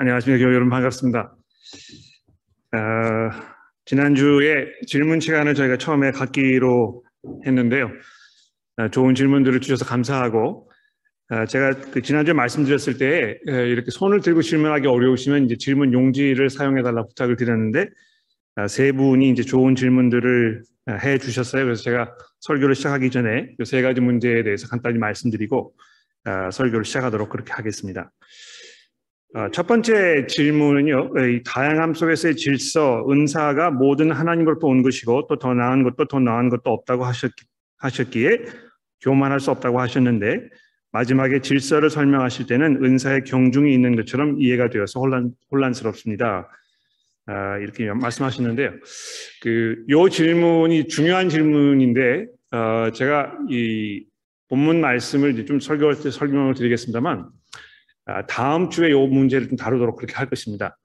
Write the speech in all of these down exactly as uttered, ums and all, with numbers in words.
안녕하십니까. 교회 여러분 반갑습니다. 어, 지난주에 질문 시간을 저희가 처음에 갖기로 했는데요. 어, 좋은 질문들을 주셔서 감사하고 어, 제가 그 지난주에 말씀드렸을 때 에, 이렇게 손을 들고 질문하기 어려우시면 이제 질문 용지를 사용해달라 부탁을 드렸는데 어, 세 분이 이제 좋은 질문들을 어, 해 주셨어요. 그래서 제가 설교를 시작하기 전에 이 세 가지 문제에 대해서 간단히 말씀드리고 어, 설교를 시작하도록 그렇게 하겠습니다. 첫 번째 질문은요, 다양함 속에서의 질서, 은사가 모든 하나님으로부터 온 것이고 또 더 나은 것도 더 나은 것도 없다고 하셨기, 하셨기에 교만할 수 없다고 하셨는데 마지막에 질서를 설명하실 때는 은사의 경중이 있는 것처럼 이해가 되어서 혼란, 혼란스럽습니다. 아, 이렇게 말씀하셨는데요. 그, 요 질문이 중요한 질문인데 어, 제가 이 본문 말씀을 이제 좀 설교할 때 설명을 드리겠습니다만 다음 주에 이 문제를 좀 다루도록 그렇게 할 것입니다.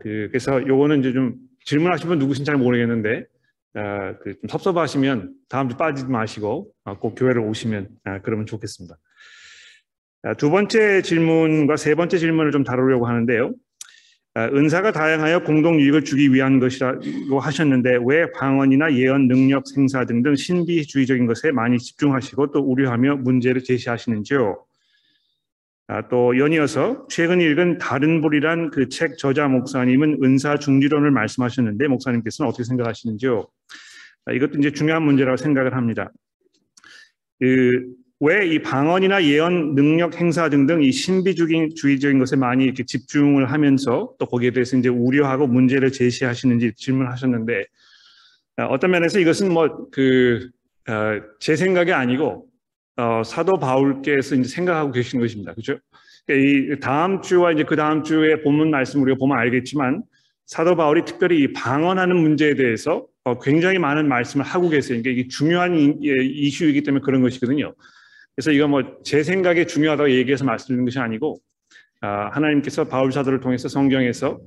그래서 요거는 이제 좀 질문하신 분 누구신지 잘 모르겠는데 좀 섭섭하시면 다음 주 빠지지 마시고 꼭 교회를 오시면 그러면 좋겠습니다. 두 번째 질문과 세 번째 질문을 좀 다루려고 하는데요. 은사가 다양하여 공동 유익을 주기 위한 것이라고 하셨는데 왜 방언이나 예언, 능력, 생사 등등 신비주의적인 것에 많이 집중하시고 또 우려하며 문제를 제시하시는지요? 아, 또 연이어서 최근 읽은 다른 불이란 그 책 저자 목사님은 은사 중지론을 말씀하셨는데 목사님께서는 어떻게 생각하시는지요? 아, 이것도 이제 중요한 문제라고 생각을 합니다. 그, 왜 이 방언이나 예언, 능력, 행사 등등 이 신비주의적인 것에 많이 이렇게 집중을 하면서 또 거기에 대해서 이제 우려하고 문제를 제시하시는지 질문하셨는데 아, 어떤 면에서 이것은 뭐 그 어, 제 생각이 아니고. 어, 사도 바울께서 이제 생각하고 계신 것입니다. 그렇죠? 그러니까 이 다음 주와 이제 그 다음 주에 본문 말씀 우리가 보면 알겠지만 사도 바울이 특별히 이 방언하는 문제에 대해서 어, 굉장히 많은 말씀을 하고 계세요. 그러니까 이게 중요한 이, 이슈이기 때문에 그런 것이거든요. 그래서 이거 뭐 제 생각에 중요하다고 얘기해서 말씀드리는 것이 아니고 어, 하나님께서 바울 사도를 통해서 성경에서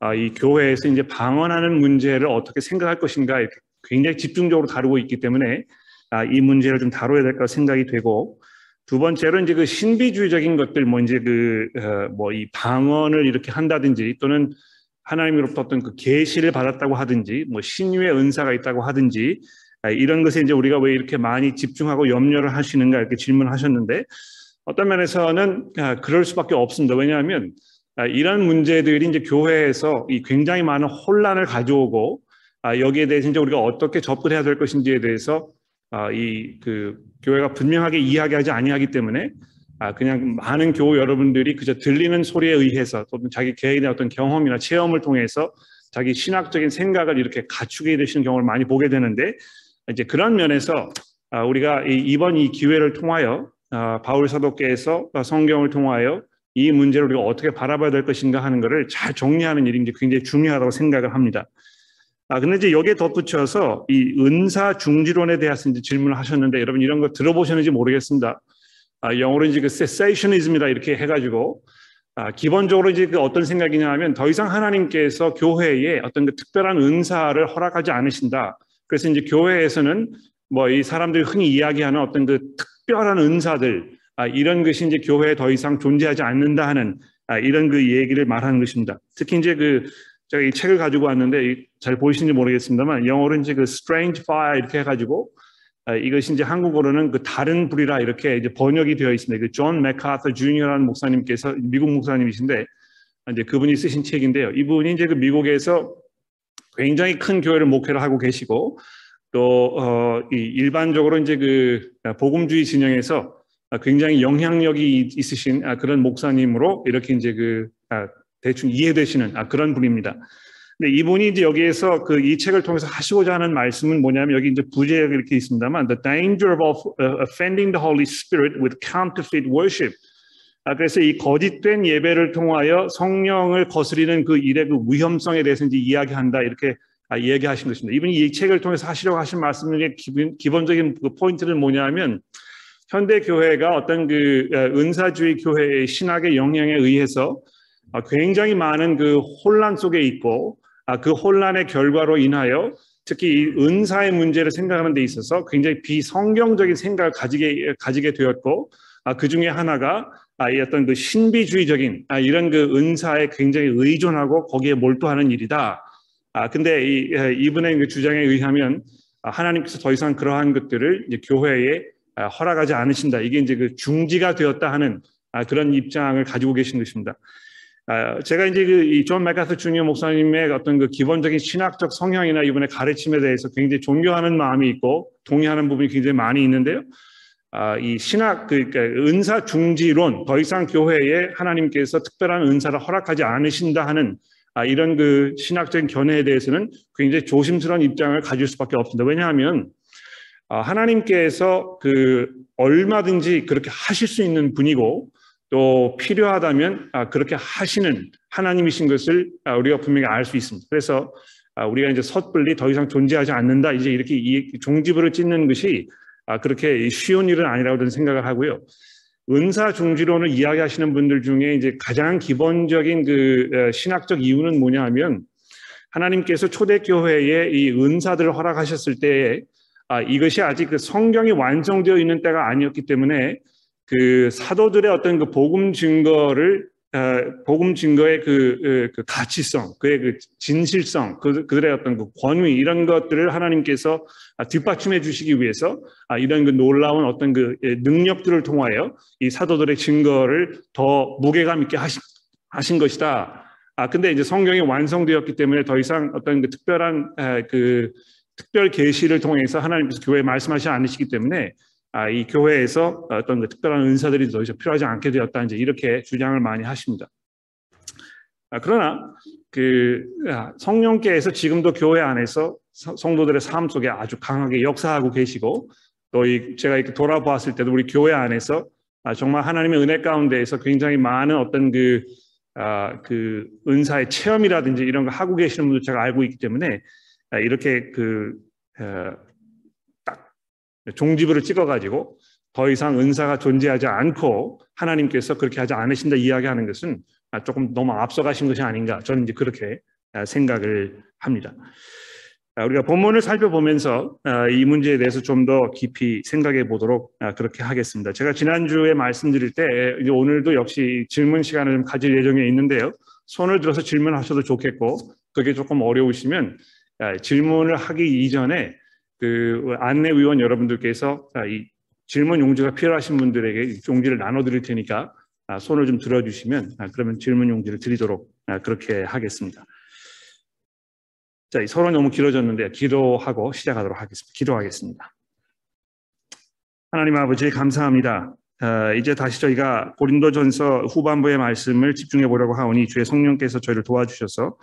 어, 이 교회에서 이제 방언하는 문제를 어떻게 생각할 것인가 이렇게 굉장히 집중적으로 다루고 있기 때문에. 아, 이 문제를 좀 다뤄야 될까 생각이 되고 두 번째로 이제 그 신비주의적인 것들 뭐 이제 그 뭐 이 방언을 이렇게 한다든지 또는 하나님으로부터 어떤 그 계시를 받았다고 하든지 뭐 신유의 은사가 있다고 하든지 아, 이런 것에 이제 우리가 왜 이렇게 많이 집중하고 염려를 하시는가 이렇게 질문하셨는데 어떤 면에서는 아, 그럴 수밖에 없습니다. 왜냐하면 아, 이런 문제들이 이제 교회에서 이 굉장히 많은 혼란을 가져오고 아, 여기에 대해서 이제 우리가 어떻게 접근해야 될 것인지에 대해서 아, 이 그 교회가 분명하게 이야기하지 아니하기 때문에 아, 그냥 많은 교우 여러분들이 그저 들리는 소리에 의해서 또는 자기 개인의 어떤 경험이나 체험을 통해서 자기 신학적인 생각을 이렇게 갖추게 되시는 경우를 많이 보게 되는데 이제 그런 면에서 아, 우리가 이, 이번 이 기회를 통하여 아, 바울 사도께서 성경을 통하여 이 문제를 우리가 어떻게 바라봐야 될 것인가 하는 것을 잘 정리하는 일이 이제 굉장히 중요하다고 생각을 합니다. 아, 근데 이제 여기에 덧붙여서 이 은사 중지론에 대해서 이제 질문을 하셨는데 여러분 이런 거 들어보셨는지 모르겠습니다. 아, 영어로 이제 그 cessationism이다 이렇게 해가지고 아, 기본적으로 이제 그 어떤 생각이냐 하면 더 이상 하나님께서 교회에 어떤 그 특별한 은사를 허락하지 않으신다. 그래서 이제 교회에서는 뭐 이 사람들이 흔히 이야기하는 어떤 그 특별한 은사들 아, 이런 것이 이제 교회에 더 이상 존재하지 않는다 하는 아, 이런 그 얘기를 말하는 것입니다. 특히 이제 그 제가 이 책을 가지고 왔는데 잘 보이시는지 모르겠습니다만 영어로는 이제 그 Strange Fire 이렇게 해가지고 이것이 이제 한국어로는 그 다른 불이라 이렇게 이제 번역이 되어 있습니다. 그 존 맥아서 주니어라는 목사님께서 미국 목사님이신데 이제 그분이 쓰신 책인데요. 이분이 이제 그 미국에서 굉장히 큰 교회를 목회를 하고 계시고 또 어, 이 일반적으로 이제 그 복음주의 진영에서 굉장히 영향력이 있으신 그런 목사님으로 이렇게 이제 그 대충 이해되시는 아, 그런 분입니다. 근데 이분이 이제 여기에서 그 이 책을 통해서 하시고자 하는 말씀은 뭐냐면 여기 이제 부제가 이렇게 있습니다만 The danger of offending the Holy Spirit with counterfeit worship. 아, 그래서 이 거짓된 예배를 통하여 성령을 거스리는 그 일의 그 위험성에 대해서 이제 이야기한다 이렇게 아, 얘기하신 것입니다. 이분이 이 책을 통해서 하시려고 하신 말씀의 기본, 기본적인 그 포인트는 뭐냐면 현대 교회가 어떤 그 은사주의 교회의 신학의 영향에 의해서 굉장히 많은 그 혼란 속에 있고 그 혼란의 결과로 인하여 특히 이 은사의 문제를 생각하는 데 있어서 굉장히 비성경적인 생각을 가지게, 가지게 되었고 그 중에 하나가 아이 어떤 그 신비주의적인 아, 이런 그 은사에 굉장히 의존하고 거기에 몰두하는 일이다. 아 근데 이 이분의 그 주장에 의하면 하나님께서 더 이상 그러한 것들을 이제 교회에 아, 허락하지 않으신다. 이게 이제 그 중지가 되었다 하는 아, 그런 입장을 가지고 계신 것입니다. 아, 제가 이제 그 존 맥아서 주니어 목사님의 어떤 그 기본적인 신학적 성향이나 이분의 가르침에 대해서 굉장히 존경하는 마음이 있고 동의하는 부분이 굉장히 많이 있는데요. 아, 이 신학, 그러니까 은사 중지론, 더 이상 교회에 하나님께서 특별한 은사를 허락하지 않으신다 하는 아, 이런 그 신학적인 견해에 대해서는 굉장히 조심스러운 입장을 가질 수밖에 없습니다. 왜냐하면 아, 하나님께서 그 얼마든지 그렇게 하실 수 있는 분이고 또 필요하다면 아, 그렇게 하시는 하나님이신 것을 아, 우리가 분명히 알 수 있습니다. 그래서 아, 우리가 이제 섣불리 더 이상 존재하지 않는다, 이제 이렇게 이 종지부를 찢는 것이 아, 그렇게 쉬운 일은 아니라고 저는 생각을 하고요. 은사 중지론을 이야기하시는 분들 중에 이제 가장 기본적인 그 신학적 이유는 뭐냐 하면 하나님께서 초대교회에 이 은사들을 허락하셨을 때에 아, 이것이 아직 그 성경이 완성되어 있는 때가 아니었기 때문에 그 사도들의 어떤 그 복음 증거를, 어, 복음 증거의 그, 그 가치성, 그의 그 진실성, 그, 그들의 어떤 그 권위, 이런 것들을 하나님께서 뒷받침해 주시기 위해서 아, 이런 그 놀라운 어떤 그 능력들을 통하여 이 사도들의 증거를 더 무게감 있게 하신, 하신 것이다. 아, 근데 이제 성경이 완성되었기 때문에 더 이상 어떤 그 특별한 아, 그 특별 계시를 통해서 하나님께서 교회에 말씀하시지 않으시기 때문에 아, 이 교회에서 어떤 그 특별한 은사들이 더 이상 필요하지 않게 되었다, 이제 이렇게 주장을 많이 하십니다. 아, 그러나 그 성령께서 지금도 교회 안에서 성도들의 삶 속에 아주 강하게 역사하고 계시고 또 이, 제가 이렇게 돌아보았을 때도 우리 교회 안에서 아, 정말 하나님의 은혜 가운데에서 굉장히 많은 어떤 그, 아, 그 은사의 체험이라든지 이런 거 하고 계시는 분들 제가 알고 있기 때문에 아, 이렇게 그 어, 종지부를 찍어가지고 더 이상 은사가 존재하지 않고 하나님께서 그렇게 하지 않으신다 이야기하는 것은 조금 너무 앞서가신 것이 아닌가, 저는 이제 그렇게 생각을 합니다. 우리가 본문을 살펴보면서 이 문제에 대해서 좀 더 깊이 생각해 보도록 그렇게 하겠습니다. 제가 지난주에 말씀드릴 때 이제 오늘도 역시 질문 시간을 좀 가질 예정에 있는데요. 손을 들어서 질문하셔도 좋겠고 그게 조금 어려우시면 질문을 하기 이전에 그 안내위원 여러분들께서 이 질문 용지가 필요하신 분들에게 용지를 나눠드릴 테니까 손을 좀 들어주시면 그러면 질문 용지를 드리도록 그렇게 하겠습니다. 자, 이 서론이 너무 길어졌는데 기도하고 시작하도록 하겠습니다. 기도하겠습니다. 하나님 아버지 감사합니다. 이제 다시 저희가 고린도전서 후반부의 말씀을 집중해 보려고 하오니 주의 성령께서 저희를 도와주셔서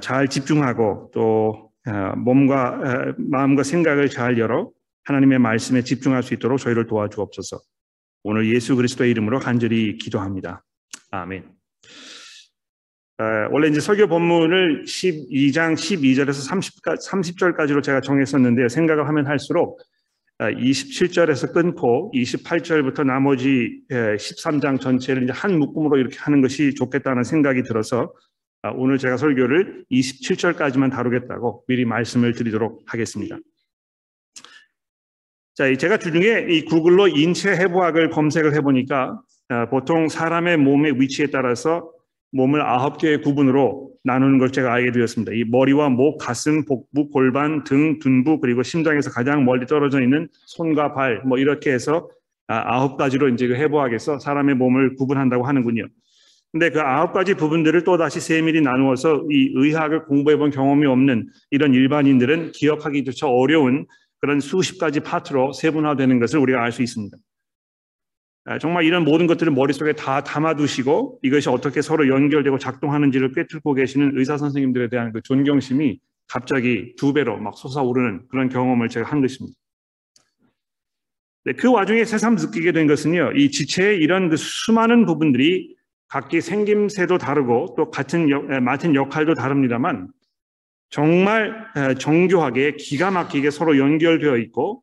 잘 집중하고 또 몸과 마음과 생각을 잘 열어 하나님의 말씀에 집중할 수 있도록 저희를 도와주옵소서. 오늘 예수 그리스도의 이름으로 간절히 기도합니다. 아멘. 원래 이제 설교 본문을 십이 장 십이 절에서 삼십 절까지로 제가 정했었는데요. 생각을 하면 할수록 이십칠 절에서 끊고 이십팔 절부터 나머지 십삼 장 전체를 이제 한 묶음으로 이렇게 하는 것이 좋겠다는 생각이 들어서 오늘 제가 설교를 이십칠 절까지만 다루겠다고 미리 말씀을 드리도록 하겠습니다. 자, 제가 주중에 이 구글로 인체 해부학을 검색을 해보니까 보통 사람의 몸의 위치에 따라서 몸을 아홉 개의 구분으로 나누는 걸 제가 알게 되었습니다. 이 머리와 목, 가슴, 복부, 골반, 등, 둔부 그리고 심장에서 가장 멀리 떨어져 있는 손과 발 뭐 이렇게 해서 아홉 가지로 이제 해부학에서 사람의 몸을 구분한다고 하는군요. 근데 그 아홉 가지 부분들을 또다시 세밀히 나누어서 이 의학을 공부해본 경험이 없는 이런 일반인들은 기억하기조차 어려운 그런 수십 가지 파트로 세분화되는 것을 우리가 알 수 있습니다. 정말 이런 모든 것들을 머릿속에 다 담아두시고 이것이 어떻게 서로 연결되고 작동하는지를 꿰뚫고 계시는 의사 선생님들에 대한 그 존경심이 갑자기 두 배로 막 솟아오르는 그런 경험을 제가 한 것입니다. 그 와중에 새삼 느끼게 된 것은요, 이 지체의 이런 그 수많은 부분들이 각기 생김새도 다르고 또 같은 역, 맡은 역할도 다릅니다만 정말 정교하게 기가 막히게 서로 연결되어 있고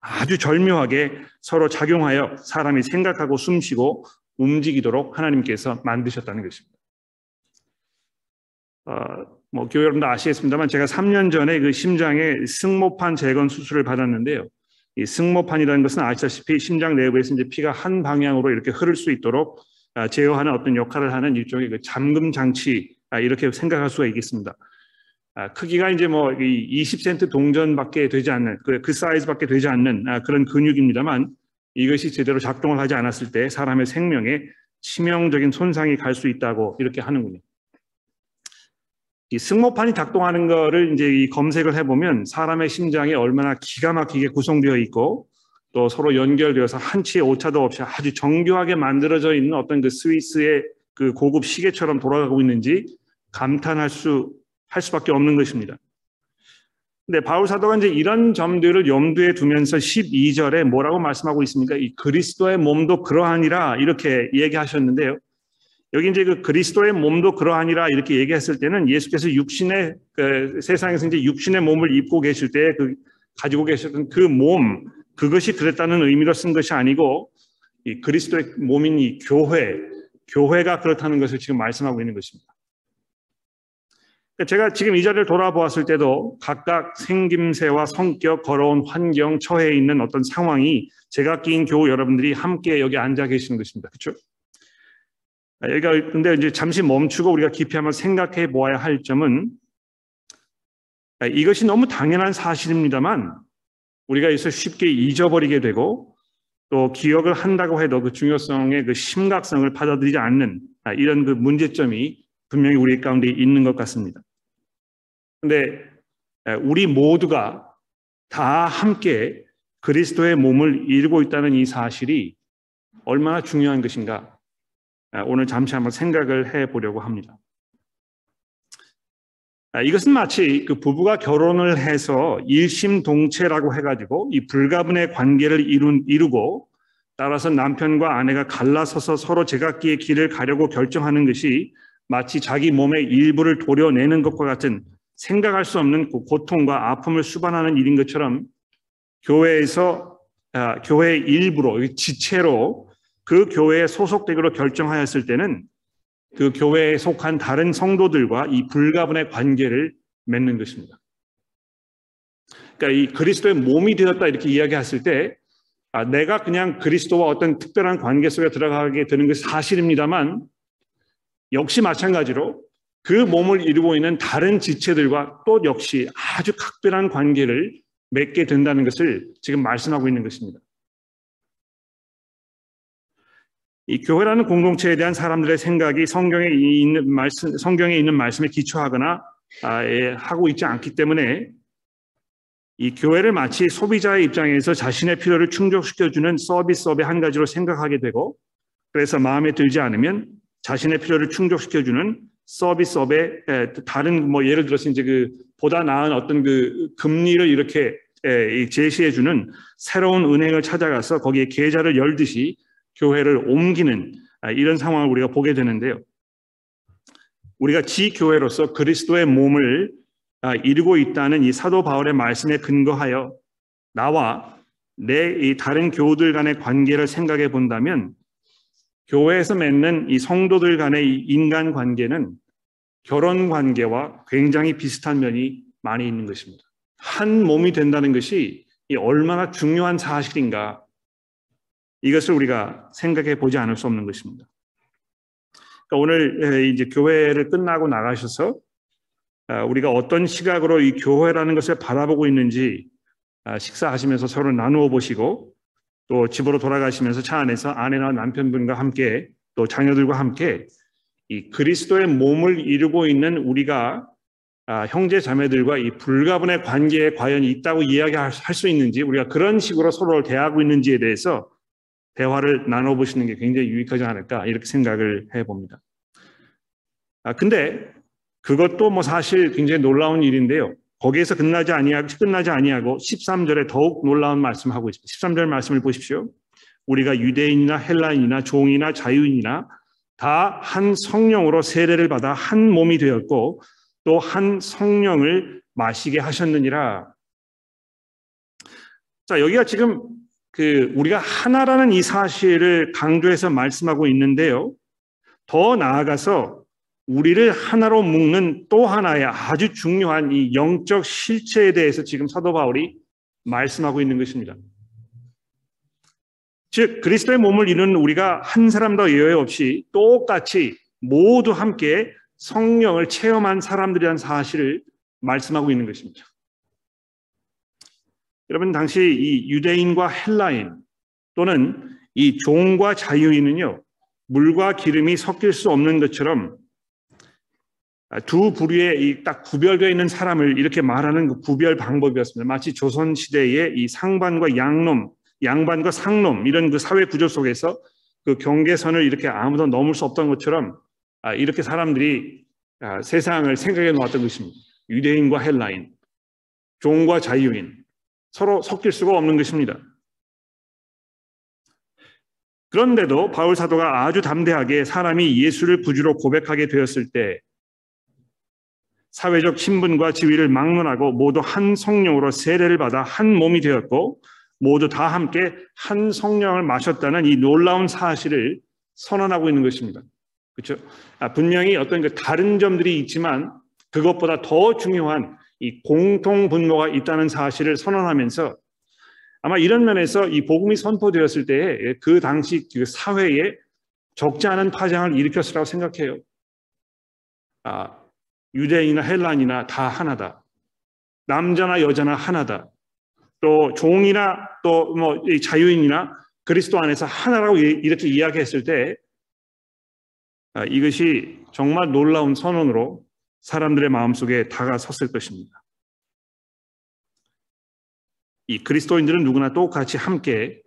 아주 절묘하게 서로 작용하여 사람이 생각하고 숨쉬고 움직이도록 하나님께서 만드셨다는 것입니다. 어, 뭐 교회 여러분도 아시겠습니다만 제가 삼 년 전에 그 심장에 승모판 재건 수술을 받았는데요. 이 승모판이라는 것은 아시다시피 심장 내부에서 이제 피가 한 방향으로 이렇게 흐를 수 있도록 제어하는 어떤 역할을 하는 일종의 그 잠금 장치, 이렇게 생각할 수가 있겠습니다. 크기가 이제 뭐 이십 센티미터 동전밖에 되지 않는 그 사이즈밖에 되지 않는 그런 근육입니다만, 이것이 제대로 작동을 하지 않았을 때 사람의 생명에 치명적인 손상이 갈 수 있다고 이렇게 하는군요. 이 승모판이 작동하는 거를 이제 이 검색을 해보면 사람의 심장이 얼마나 기가 막히게 구성되어 있고 또 서로 연결되어서 한치의 오차도 없이 아주 정교하게 만들어져 있는 어떤 그 스위스의 그 고급 시계처럼 돌아가고 있는지 감탄할 수, 할 수밖에 없는 것입니다. 근데 바울 사도가 이제 이런 점들을 염두에 두면서 십이 절에 뭐라고 말씀하고 있습니까? 이 그리스도의 몸도 그러하니라 이렇게 얘기하셨는데요. 여기 이제 그 그리스도의 몸도 그러하니라 이렇게 얘기했을 때는 예수께서 육신의 그 세상에서 이제 육신의 몸을 입고 계실 때 그 가지고 계셨던 그 몸, 그것이 그랬다는 의미로 쓴 것이 아니고 이 그리스도의 몸인 이 교회, 교회가 그렇다는 것을 지금 말씀하고 있는 것입니다. 제가 지금 이 자리를 돌아보았을 때도 각각 생김새와 성격, 걸어온 환경, 처해 있는 어떤 상황이 제가 끼인 교우 여러분들이 함께 여기 앉아 계시는 것입니다. 그렇죠? 여기가 근데 이제 잠시 멈추고 우리가 깊이 한번 생각해 보아야 할 점은, 이것이 너무 당연한 사실입니다만 우리가 여기서 쉽게 잊어버리게 되고 또 기억을 한다고 해도 그 중요성의 그 심각성을 받아들이지 않는 이런 그 문제점이 분명히 우리 가운데 있는 것 같습니다. 그런데 우리 모두가 다 함께 그리스도의 몸을 이루고 있다는 이 사실이 얼마나 중요한 것인가, 오늘 잠시 한번 생각을 해보려고 합니다. 이것은 마치 그 부부가 결혼을 해서 일심동체라고 해가지고 이 불가분의 관계를 이룬, 이루고 따라서 남편과 아내가 갈라서서 서로 제각기의 길을 가려고 결정하는 것이 마치 자기 몸의 일부를 도려내는 것과 같은 생각할 수 없는 고통과 아픔을 수반하는 일인 것처럼 교회에서 아, 교회의 일부로, 지체로 그 교회에 소속되기로 결정하였을 때는 그 교회에 속한 다른 성도들과 이 불가분의 관계를 맺는 것입니다. 그러니까 이 그리스도의 몸이 되었다 이렇게 이야기했을 때, 아, 내가 그냥 그리스도와 어떤 특별한 관계 속에 들어가게 되는 것이 사실입니다만 역시 마찬가지로 그 몸을 이루고 있는 다른 지체들과 또 역시 아주 각별한 관계를 맺게 된다는 것을 지금 말씀하고 있는 것입니다. 이 교회라는 공동체에 대한 사람들의 생각이 성경에 있는 말씀, 성경에 있는 말씀에 기초하거나 아예 하고 있지 않기 때문에 이 교회를 마치 소비자의 입장에서 자신의 필요를 충족시켜주는 서비스업의 한 가지로 생각하게 되고, 그래서 마음에 들지 않으면 자신의 필요를 충족시켜주는 서비스업의 다른 뭐 예를 들어서 이제 그 보다 나은 어떤 그 금리를 이렇게 제시해주는 새로운 은행을 찾아가서 거기에 계좌를 열듯이 교회를 옮기는 이런 상황을 우리가 보게 되는데요. 우리가 지교회로서 그리스도의 몸을 이루고 있다는 이 사도 바울의 말씀에 근거하여 나와 내 다른 교우들 간의 관계를 생각해 본다면 교회에서 맺는 이 성도들 간의 인간관계는 결혼관계와 굉장히 비슷한 면이 많이 있는 것입니다. 한 몸이 된다는 것이 얼마나 중요한 사실인가, 이것을 우리가 생각해 보지 않을 수 없는 것입니다. 그러니까 오늘 이제 교회를 끝나고 나가셔서 우리가 어떤 시각으로 이 교회라는 것을 바라보고 있는지 식사하시면서 서로 나누어 보시고, 또 집으로 돌아가시면서 차 안에서 아내나 남편분과 함께 또 자녀들과 함께 이 그리스도의 몸을 이루고 있는 우리가 형제 자매들과 이 불가분의 관계에 과연 있다고 이야기할 수 있는지, 우리가 그런 식으로 서로를 대하고 있는지에 대해서 대화를 나눠보시는 게 굉장히 유익하지 않을까 이렇게 생각을 해봅니다. 아, 근데 그것도 뭐 사실 굉장히 놀라운 일인데요. 거기에서 끝나지 아니하고 끝나지 아니하고 십삼 절에 더욱 놀라운 말씀을 하고 있습니다. 십삼 절 말씀을 보십시오. 우리가 유대인이나 헬라인이나 종이나 자유인이나 다 한 성령으로 세례를 받아 한 몸이 되었고 또 한 성령을 마시게 하셨느니라. 자, 여기가 지금 그 우리가 하나라는 이 사실을 강조해서 말씀하고 있는데요. 더 나아가서 우리를 하나로 묶는 또 하나의 아주 중요한 이 영적 실체에 대해서 지금 사도 바울이 말씀하고 있는 것입니다. 즉 그리스도의 몸을 이루는 우리가 한 사람도 예외 없이 똑같이 모두 함께 성령을 체험한 사람들이란 사실을 말씀하고 있는 것입니다. 여러분, 당시 이 유대인과 헬라인 또는 이 종과 자유인은요, 물과 기름이 섞일 수 없는 것처럼 두 부류의 딱 구별되어 있는 사람을 이렇게 말하는 그 구별 방법이었습니다. 마치 조선시대의 이 상반과 양놈, 양반과 상놈 이런 그 사회 구조 속에서 그 경계선을 이렇게 아무도 넘을 수 없던 것처럼 이렇게 사람들이 세상을 생각해 놓았던 것입니다. 유대인과 헬라인, 종과 자유인, 서로 섞일 수가 없는 것입니다. 그런데도 바울 사도가 아주 담대하게 사람이 예수를 구주로 고백하게 되었을 때 사회적 신분과 지위를 막론하고 모두 한 성령으로 세례를 받아 한 몸이 되었고 모두 다 함께 한 성령을 마셨다는 이 놀라운 사실을 선언하고 있는 것입니다. 그렇죠? 아, 분명히 어떤 그 다른 점들이 있지만 그것보다 더 중요한 이 공통 분모가 있다는 사실을 선언하면서 아마 이런 면에서 이 복음이 선포되었을 때에 그 당시 그 사회에 적지 않은 파장을 일으켰으라고 생각해요. 아, 유대인이나 헬라인이나 다 하나다. 남자나 여자나 하나다. 또 종이나 또 뭐 자유인이나 그리스도 안에서 하나라고 이렇게 이야기했을 때 이것이 정말 놀라운 선언으로 사람들의 마음속에 다가섰을 것입니다. 이 그리스도인들은 누구나 똑같이 함께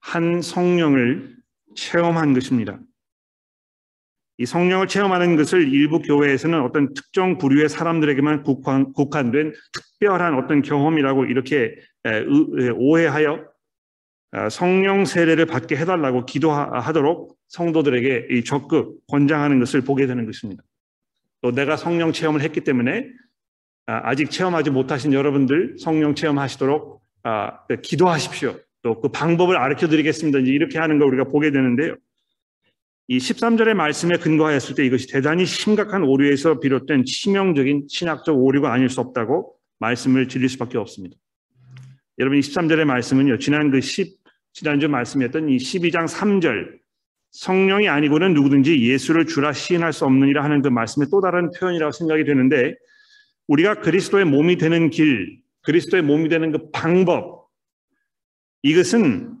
한 성령을 체험한 것입니다. 이 성령을 체험하는 것을 일부 교회에서는 어떤 특정 부류의 사람들에게만 국한, 국한된 특별한 어떤 경험이라고 이렇게 오해하여 성령 세례를 받게 해달라고 기도하도록 성도들에게 적극 권장하는 것을 보게 되는 것입니다. 또 내가 성령 체험을 했기 때문에 아직 체험하지 못하신 여러분들 성령 체험하시도록 기도하십시오. 또 그 방법을 가르쳐드리겠습니다. 이렇게 하는 걸 우리가 보게 되는데요. 이 십삼 절의 말씀에 근거하였을 때 이것이 대단히 심각한 오류에서 비롯된 치명적인 신학적 오류가 아닐 수 없다고 말씀을 드릴 수밖에 없습니다. 여러분, 이 십삼 절의 말씀은요, 지난 그 십, 지난주 말씀했던 이 십이 장 삼 절, 성령이 아니고는 누구든지 예수를 주라 시인할 수 없느니라 하는 그 말씀의 또 다른 표현이라고 생각이 되는데, 우리가 그리스도의 몸이 되는 길, 그리스도의 몸이 되는 그 방법, 이것은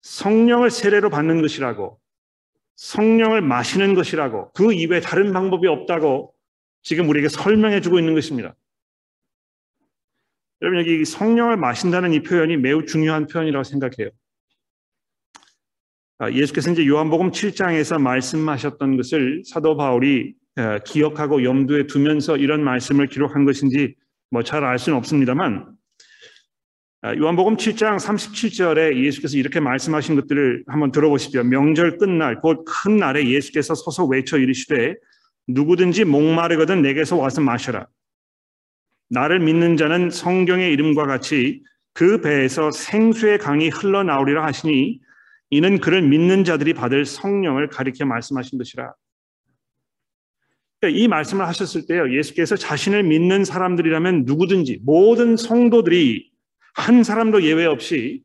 성령을 세례로 받는 것이라고, 성령을 마시는 것이라고, 그 이외에 다른 방법이 없다고 지금 우리에게 설명해 주고 있는 것입니다. 여러분, 여기 성령을 마신다는 이 표현이 매우 중요한 표현이라고 생각해요. 예수께서 이제 요한복음 칠 장에서 말씀하셨던 것을 사도 바울이 기억하고 염두에 두면서 이런 말씀을 기록한 것인지 뭐 잘 알 수는 없습니다만, 요한복음 칠 장 삼십칠 절에 예수께서 이렇게 말씀하신 것들을 한번 들어보십시오. 명절 끝날 곧 큰 날에 예수께서 서서 외쳐 이르시되 누구든지 목마르거든 내게서 와서 마셔라. 나를 믿는 자는 성경의 이름과 같이 그 배에서 생수의 강이 흘러나오리라 하시니 이는 그를 믿는 자들이 받을 성령을 가리켜 말씀하신 것이라. 이 말씀을 하셨을 때요, 예수께서 자신을 믿는 사람들이라면 누구든지 모든 성도들이 한 사람도 예외 없이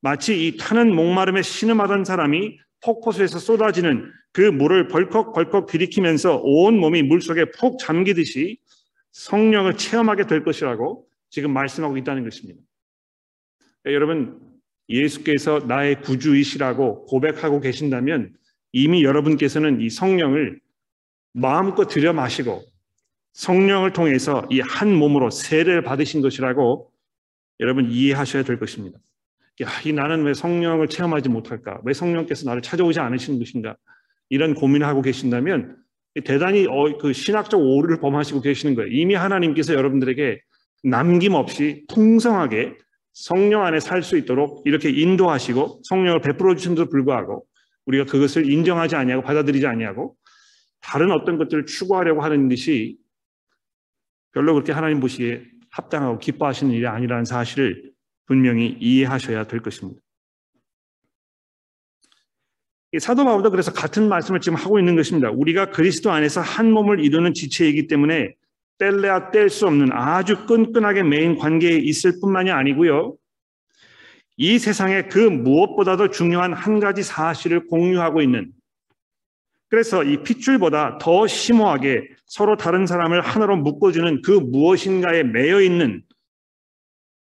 마치 이 타는 목마름에 신음하던 사람이 폭포수에서 쏟아지는 그 물을 벌컥벌컥 들이키면서 온몸이 물속에 푹 잠기듯이 성령을 체험하게 될 것이라고 지금 말씀하고 있다는 것입니다. 여러분, 예수께서 나의 구주이시라고 고백하고 계신다면 이미 여러분께서는 이 성령을 마음껏 들여 마시고 성령을 통해서 이 한 몸으로 세례를 받으신 것이라고 여러분 이해하셔야 될 것입니다. 야, 이 나는 왜 성령을 체험하지 못할까? 왜 성령께서 나를 찾아오지 않으시는 것인가? 이런 고민을 하고 계신다면 대단히 그 신학적 오류를 범하시고 계시는 거예요. 이미 하나님께서 여러분들에게 남김없이 풍성하게 성령 안에 살 수 있도록 이렇게 인도하시고 성령을 베풀어 주심에도 불구하고 우리가 그것을 인정하지 아니하고 받아들이지 아니하고 다른 어떤 것들을 추구하려고 하는 듯이 별로 그렇게 하나님 보시기에 합당하고 기뻐하시는 일이 아니라는 사실을 분명히 이해하셔야 될 것입니다. 사도 바울도 그래서 같은 말씀을 지금 하고 있는 것입니다. 우리가 그리스도 안에서 한 몸을 이루는 지체이기 때문에 뗄래야 뗄 수 없는 아주 끈끈하게 매인 관계에 있을 뿐만이 아니고요. 이 세상의 그 무엇보다도 중요한 한 가지 사실을 공유하고 있는, 그래서 이 핏줄보다 더 심오하게 서로 다른 사람을 하나로 묶어주는 그 무엇인가에 매여 있는,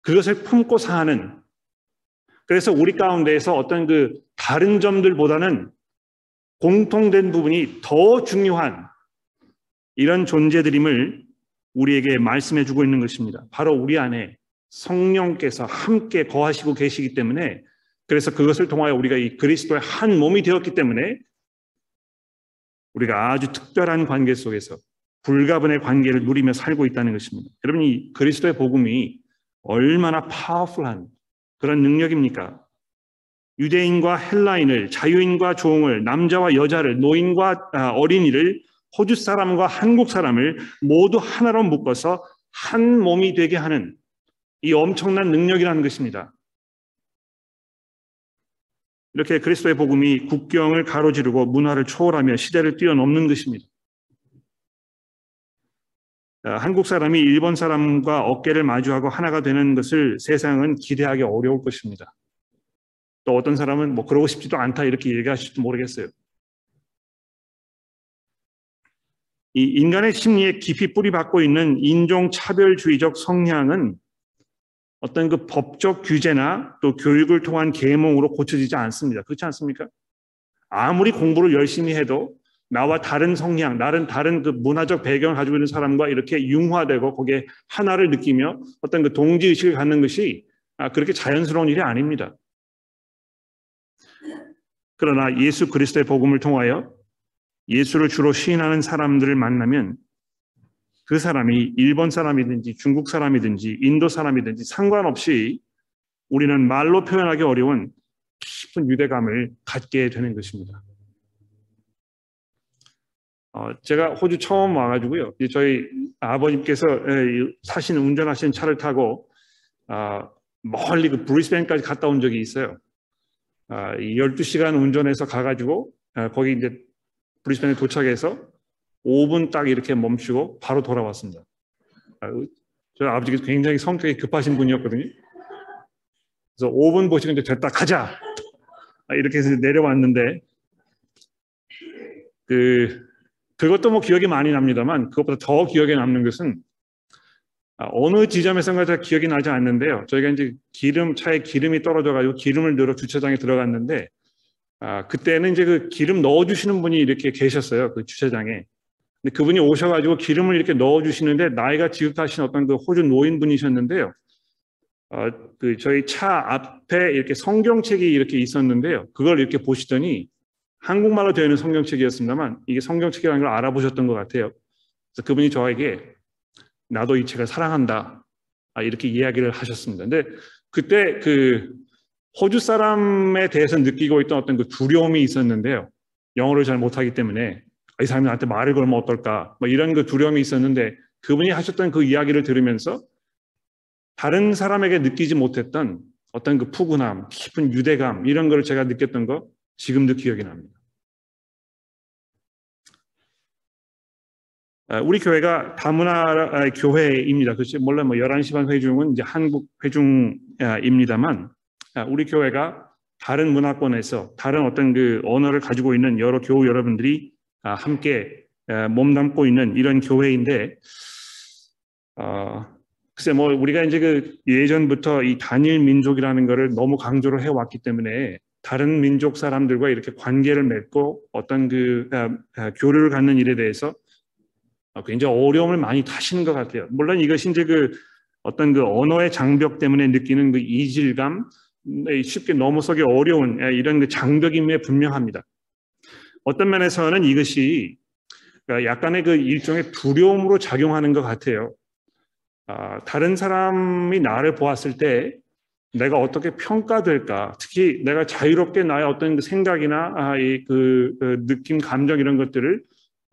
그것을 품고 사는, 그래서 우리 가운데에서 어떤 그 다른 점들보다는 공통된 부분이 더 중요한 이런 존재들임을 우리에게 말씀해 주고 있는 것입니다. 바로 우리 안에 성령께서 함께 거하시고 계시기 때문에, 그래서 그것을 통하여 우리가 이 그리스도의 한 몸이 되었기 때문에 우리가 아주 특별한 관계 속에서 불가분의 관계를 누리며 살고 있다는 것입니다. 여러분, 이 그리스도의 복음이 얼마나 파워풀한 그런 능력입니까? 유대인과 헬라인을, 자유인과 종을, 남자와 여자를, 노인과 어린이를, 호주 사람과 한국 사람을 모두 하나로 묶어서 한 몸이 되게 하는 이 엄청난 능력이라는 것입니다. 이렇게 그리스도의 복음이 국경을 가로지르고 문화를 초월하며 시대를 뛰어넘는 것입니다. 한국 사람이 일본 사람과 어깨를 마주하고 하나가 되는 것을 세상은 기대하기 어려울 것입니다. 또 어떤 사람은 뭐 그러고 싶지도 않다 이렇게 얘기하실지도 모르겠어요. 이 인간의 심리에 깊이 뿌리박고 있는 인종차별주의적 성향은 어떤 그 법적 규제나 또 교육을 통한 계몽으로 고쳐지지 않습니다. 그렇지 않습니까? 아무리 공부를 열심히 해도 나와 다른 성향, 나름 다른 그 문화적 배경을 가지고 있는 사람과 이렇게 융화되고 거기에 하나를 느끼며 어떤 그 동지의식을 갖는 것이 그렇게 자연스러운 일이 아닙니다. 그러나 예수 그리스도의 복음을 통하여 예수를 주로 시인하는 사람들을 만나면 그 사람이 일본 사람이든지 중국 사람이든지 인도 사람이든지 상관없이 우리는 말로 표현하기 어려운 깊은 유대감을 갖게 되는 것입니다. 어, 제가 호주 처음 와가지고요. 저희 아버님께서 사신 운전하시는 차를 타고 어, 멀리 그 브리스번까지 갔다 온 적이 있어요. 어, 열두 시간 운전해서 가가지고 어, 거기 이제 브리스번에 도착해서 오 분 딱 이렇게 멈추고 바로 돌아왔습니다. 저희 아버지가 굉장히 성격이 급하신 분이었거든요. 그래서 오 분 보시고 이제 됐다 가자 이렇게 해서 내려왔는데, 그 그것도 뭐 기억이 많이 납니다만 그것보다 더 기억에 남는 것은 어느 지점에선가 잘 기억이 나지 않는데요. 저희가 이제 기름 차에 기름이 떨어져가지고 기름을 넣으러 주차장에 들어갔는데, 아 그때는 이제 그 기름 넣어주시는 분이 이렇게 계셨어요, 그 주차장에. 근데 그분이 오셔가지고 기름을 이렇게 넣어주시는데 나이가 지긋하신 어떤 그 호주 노인분이셨는데요. 어, 그 저희 차 앞에 이렇게 성경책이 이렇게 있었는데요. 그걸 이렇게 보시더니 한국말로 되어 있는 성경책이었습니다만 이게 성경책이라는 걸 알아보셨던 것 같아요. 그래서 그분이 저에게 나도 이 책을 사랑한다, 아, 이렇게 이야기를 하셨습니다. 근데 그때 그 호주 사람에 대해서 느끼고 있던 어떤 그 두려움이 있었는데요. 영어를 잘 못하기 때문에 이 사람이 나한테 말을 걸면 어떨까, 뭐 이런 그 두려움이 있었는데 그분이 하셨던 그 이야기를 들으면서 다른 사람에게 느끼지 못했던 어떤 그 푸근함, 깊은 유대감, 이런 걸 제가 느꼈던 거 지금도 기억이 납니다. 우리 교회가 다문화 교회입니다. 그렇지? 물론 뭐 열한 시 반 회중은 이제 한국 회중입니다만 우리 교회가 다른 문화권에서 다른 어떤 그 언어를 가지고 있는 여러 교우 여러분들이 함께 몸담고 있는 이런 교회인데, 어, 글쎄 뭐 우리가 이제 그 예전부터 이 단일 민족이라는 것을 너무 강조를 해왔기 때문에 다른 민족 사람들과 이렇게 관계를 맺고 어떤 그 교류를 갖는 일에 대해서 굉장히 어려움을 많이 타시는 것 같아요. 물론 이것이 이제 그 어떤 그 언어의 장벽 때문에 느끼는 그 이질감, 쉽게 넘어서기 어려운 이런 그 장벽임에 분명합니다. 어떤 면에서는 이것이 약간의 그 일종의 두려움으로 작용하는 것 같아요. 아, 다른 사람이 나를 보았을 때 내가 어떻게 평가될까, 특히 내가 자유롭게 나의 어떤 그 생각이나 아, 이 그, 그 느낌, 감정 이런 것들을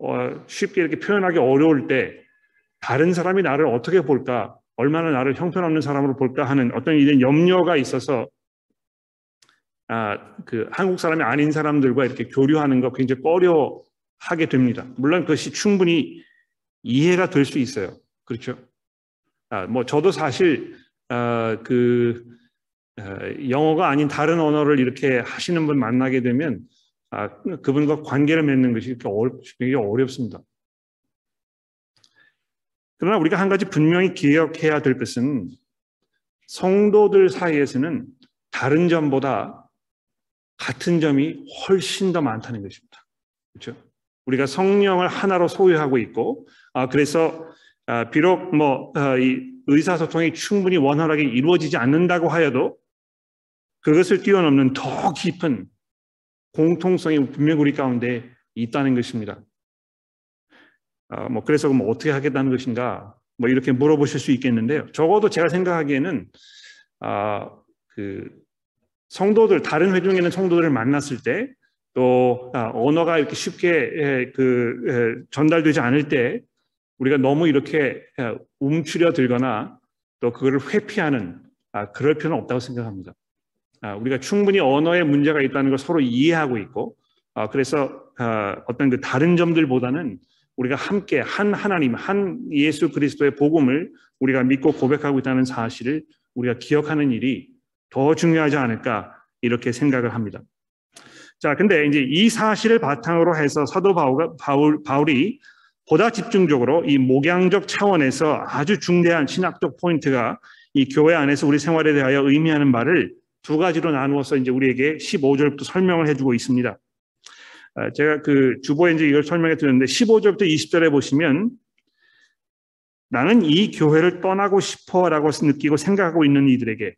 어, 쉽게 이렇게 표현하기 어려울 때 다른 사람이 나를 어떻게 볼까, 얼마나 나를 형편없는 사람으로 볼까 하는 어떤 이런 염려가 있어서 아, 그 한국 사람이 아닌 사람들과 이렇게 교류하는 거 굉장히 꺼려하게 됩니다. 물론 그것이 충분히 이해가 될 수 있어요. 그렇죠? 아, 뭐 저도 사실 아, 그 영어가 아닌 다른 언어를 이렇게 하시는 분 만나게 되면 아, 그분과 관계를 맺는 것이 굉장히 어렵습니다. 그러나 우리가 한 가지 분명히 기억해야 될 것은 성도들 사이에서는 다른 점보다 같은 점이 훨씬 더 많다는 것입니다. 그렇죠? 우리가 성령을 하나로 소유하고 있고, 아, 그래서 아, 비록 뭐 아, 이 의사소통이 충분히 원활하게 이루어지지 않는다고 하여도 그것을 뛰어넘는 더 깊은 공통성이 분명 우리 가운데 있다는 것입니다. 아, 뭐 그래서 뭐 어떻게 하겠다는 것인가? 뭐 이렇게 물어보실 수 있겠는데요. 적어도 제가 생각하기에는 아, 그 성도들 다른 회중에 있는 성도들을 만났을 때 또 아, 언어가 이렇게 쉽게 그 전달되지 않을 때 우리가 너무 이렇게 움츠려 들거나 또 그거를 회피하는 아, 그럴 필요는 없다고 생각합니다. 아, 우리가 충분히 언어에 문제가 있다는 걸 서로 이해하고 있고 아, 그래서 아, 어떤 그 다른 점들보다는 우리가 함께 한 하나님, 한 예수 그리스도의 복음을 우리가 믿고 고백하고 있다는 사실을 우리가 기억하는 일이 더 중요하지 않을까 이렇게 생각을 합니다. 자, 근데 이제 이 사실을 바탕으로 해서 사도 바울, 바울, 바울이 보다 집중적으로 이 목양적 차원에서 아주 중대한 신학적 포인트가 이 교회 안에서 우리 생활에 대하여 의미하는 말을 두 가지로 나누어서 이제 우리에게 십오 절부터 설명을 해주고 있습니다. 제가 그 주보에 이제 이걸 설명해 드렸는데 십오 절부터 이십 절에 보시면 나는 이 교회를 떠나고 싶어라고 느끼고 생각하고 있는 이들에게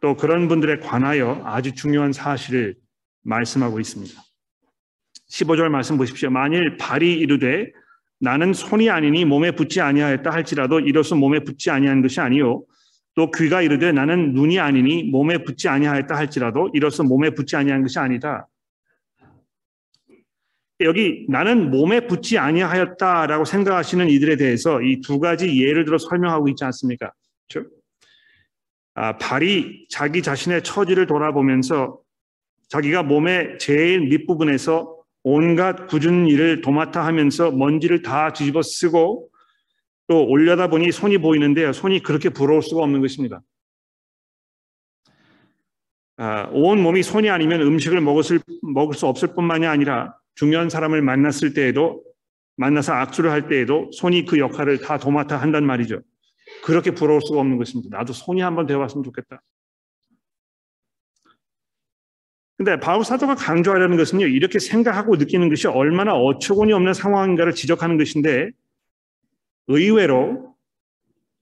또 그런 분들에 관하여 아주 중요한 사실을 말씀하고 있습니다. 십오 절 말씀 보십시오. 만일 발이 이르되 나는 손이 아니니 몸에 붙지 아니하였다 할지라도 이로써 몸에 붙지 아니한 것이 아니요 또 귀가 이르되 나는 눈이 아니니 몸에 붙지 아니하였다 할지라도 이로써 몸에 붙지 아니한 것이 아니다. 여기 나는 몸에 붙지 아니하였다라고 생각하시는 이들에 대해서 이 두 가지 예를 들어 설명하고 있지 않습니까? 그렇죠? 아, 발이 자기 자신의 처지를 돌아보면서 자기가 몸의 제일 밑부분에서 온갖 굳은 일을 도맡아 하면서 먼지를 다 뒤집어 쓰고 또 올려다 보니 손이 보이는데요. 손이 그렇게 부러울 수가 없는 것입니다. 아, 온 몸이 손이 아니면 음식을 먹을, 먹을 수 없을 뿐만이 아니라 중요한 사람을 만났을 때에도 만나서 악수를 할 때에도 손이 그 역할을 다 도맡아 한단 말이죠. 그렇게 부러울 수가 없는 것입니다. 나도 손이 한번 되어봤으면 좋겠다. 근데 바울 사도가 강조하려는 것은요, 이렇게 생각하고 느끼는 것이 얼마나 어처구니 없는 상황인가를 지적하는 것인데 의외로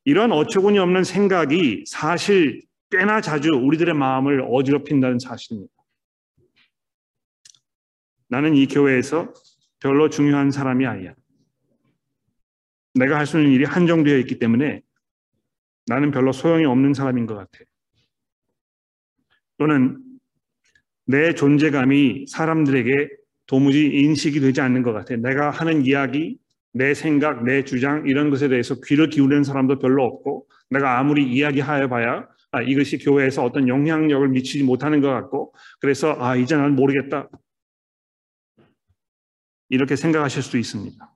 이런 어처구니 없는 생각이 사실 꽤나 자주 우리들의 마음을 어지럽힌다는 사실입니다. 나는 이 교회에서 별로 중요한 사람이 아니야. 내가 할 수 있는 일이 한정되어 있기 때문에 나는 별로 소용이 없는 사람인 것 같아. 또는 내 존재감이 사람들에게 도무지 인식이 되지 않는 것 같아. 내가 하는 이야기, 내 생각, 내 주장 이런 것에 대해서 귀를 기울이는 사람도 별로 없고 내가 아무리 이야기하여 봐야 아, 이것이 교회에서 어떤 영향력을 미치지 못하는 것 같고 그래서 아, 이제 난 모르겠다. 이렇게 생각하실 수도 있습니다.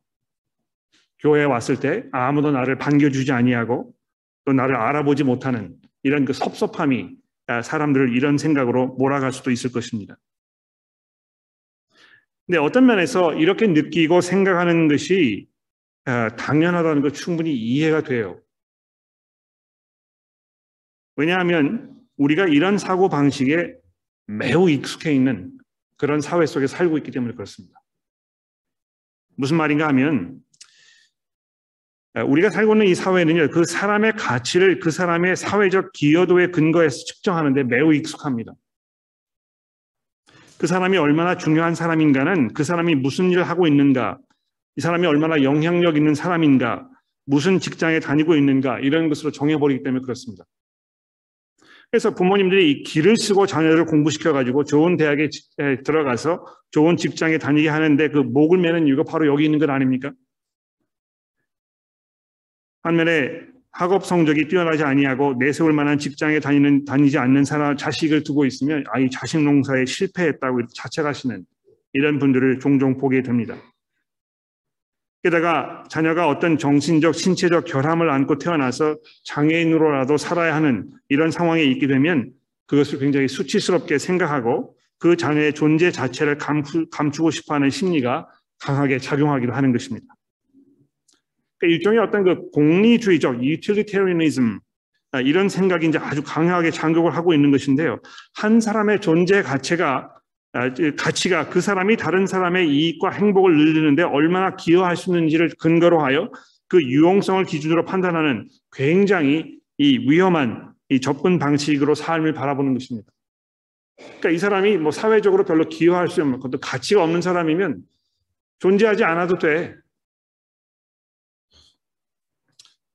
교회에 왔을 때 아무도 나를 반겨주지 아니하고 또 나를 알아보지 못하는 이런 그 섭섭함이 사람들을 이런 생각으로 몰아갈 수도 있을 것입니다. 근데 어떤 면에서 이렇게 느끼고 생각하는 것이 당연하다는 것 충분히 이해가 돼요. 왜냐하면 우리가 이런 사고 방식에 매우 익숙해 있는 그런 사회 속에 살고 있기 때문에 그렇습니다. 무슨 말인가 하면 우리가 살고 있는 이 사회는요, 그 사람의 가치를 그 사람의 사회적 기여도에 근거해서 측정하는 데 매우 익숙합니다. 그 사람이 얼마나 중요한 사람인가는 그 사람이 무슨 일을 하고 있는가, 이 사람이 얼마나 영향력 있는 사람인가, 무슨 직장에 다니고 있는가 이런 것으로 정해버리기 때문에 그렇습니다. 그래서 부모님들이 이 기를 쓰고 자녀를 공부시켜가지고 좋은 대학에 들어가서 좋은 직장에 다니게 하는데 그 목을 매는 이유가 바로 여기 있는 것 아닙니까? 반면에 학업 성적이 뛰어나지 아니하고 내세울 만한 직장에 다니는, 다니지 않는 사람 자식을 두고 있으면 아이 자식 농사에 실패했다고 자책하시는 이런 분들을 종종 보게 됩니다. 게다가 자녀가 어떤 정신적, 신체적 결함을 안고 태어나서 장애인으로라도 살아야 하는 이런 상황에 있게 되면 그것을 굉장히 수치스럽게 생각하고 그 자녀의 존재 자체를 감추고 싶어하는 심리가 강하게 작용하기도 하는 것입니다. 그러니까 일종의 어떤 그 공리주의적, utilitarianism 이런 생각이 이제 아주 강하게 장악을 하고 있는 것인데요. 한 사람의 존재 가치가 가치가 그 사람이 다른 사람의 이익과 행복을 늘리는데 얼마나 기여할 수 있는지를 근거로 하여 그 유용성을 기준으로 판단하는 굉장히 이 위험한 이 접근 방식으로 삶을 바라보는 것입니다. 그러니까 이 사람이 뭐 사회적으로 별로 기여할 수 없는, 그것도 가치가 없는 사람이면 존재하지 않아도 돼.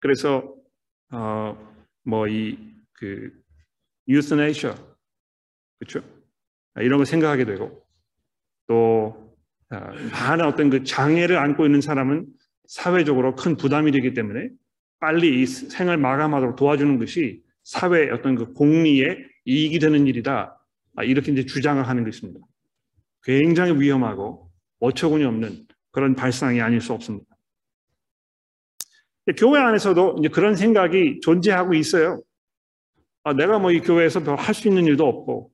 그래서 어, 뭐 이 그 euthanasia, 그렇죠? 이런 걸 생각하게 되고, 또 어, 많은 어떤 그 장애를 안고 있는 사람은 사회적으로 큰 부담이 되기 때문에 빨리 이 생을 마감하도록 도와주는 것이 사회의 어떤 그 공리에 이익이 되는 일이다. 이렇게 이제 주장을 하는 것입니다. 굉장히 위험하고 어처구니 없는 그런 발상이 아닐 수 없습니다. 교회 안에서도 이제 그런 생각이 존재하고 있어요. 아, 내가 뭐 이 교회에서 별로 할 수 있는 일도 없고,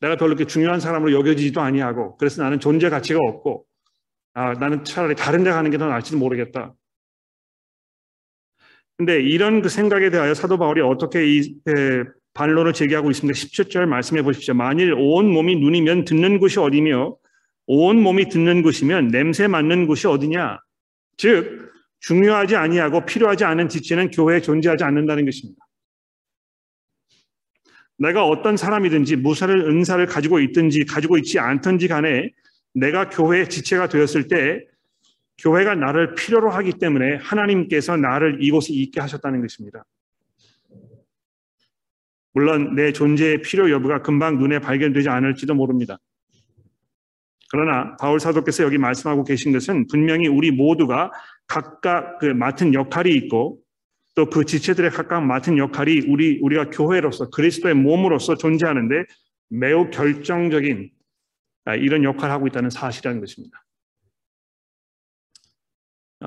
내가 별로 이렇게 중요한 사람으로 여겨지지도 아니하고, 그래서 나는 존재 가치가 없고, 아, 나는 차라리 다른 데 가는 게 더 나을지도 모르겠다. 근데 이런 그 생각에 대하여 사도 바울이 어떻게 이 에, 반론을 제기하고 있습니다. 십칠 절 말씀해 보십시오. 만일 온 몸이 눈이면 듣는 곳이 어디며 온 몸이 듣는 곳이면 냄새 맡는 곳이 어디냐. 즉 중요하지 아니하고 필요하지 않은 지체는 교회에 존재하지 않는다는 것입니다. 내가 어떤 사람이든지 무사를 은사를 가지고 있든지 가지고 있지 않든지 간에 내가 교회의 지체가 되었을 때 교회가 나를 필요로 하기 때문에 하나님께서 나를 이곳에 있게 하셨다는 것입니다. 물론 내 존재의 필요 여부가 금방 눈에 발견되지 않을지도 모릅니다. 그러나 바울 사도께서 여기 말씀하고 계신 것은 분명히 우리 모두가 각각 그 맡은 역할이 있고 또 그 지체들의 각각 맡은 역할이 우리, 우리가 교회로서 그리스도의 몸으로서 존재하는데 매우 결정적인 이런 역할을 하고 있다는 사실이라는 것입니다.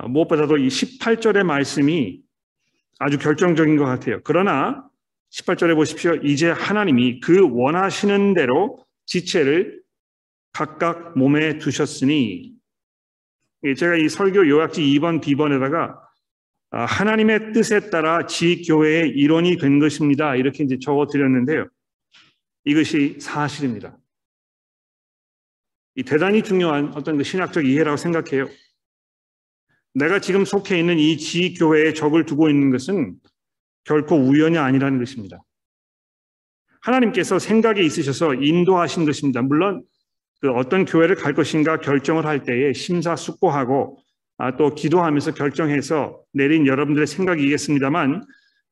무엇보다도 이 십팔 절의 말씀이 아주 결정적인 것 같아요. 그러나 십팔 절에 보십시오. 이제 하나님이 그 원하시는 대로 지체를 각각 몸에 두셨으니, 제가 이 설교 요약지 이 번, 비 번에다가 하나님의 뜻에 따라 지 교회의 일원이 된 것입니다. 이렇게 이제 적어드렸는데요. 이것이 사실입니다. 이 대단히 중요한 어떤 그 신학적 이해라고 생각해요. 내가 지금 속해 있는 이 지교회에 적을 두고 있는 것은 결코 우연이 아니라는 것입니다. 하나님께서 생각이 있으셔서 인도하신 것입니다. 물론 그 어떤 교회를 갈 것인가 결정을 할 때에 심사숙고하고 아, 또 기도하면서 결정해서 내린 여러분들의 생각이겠습니다만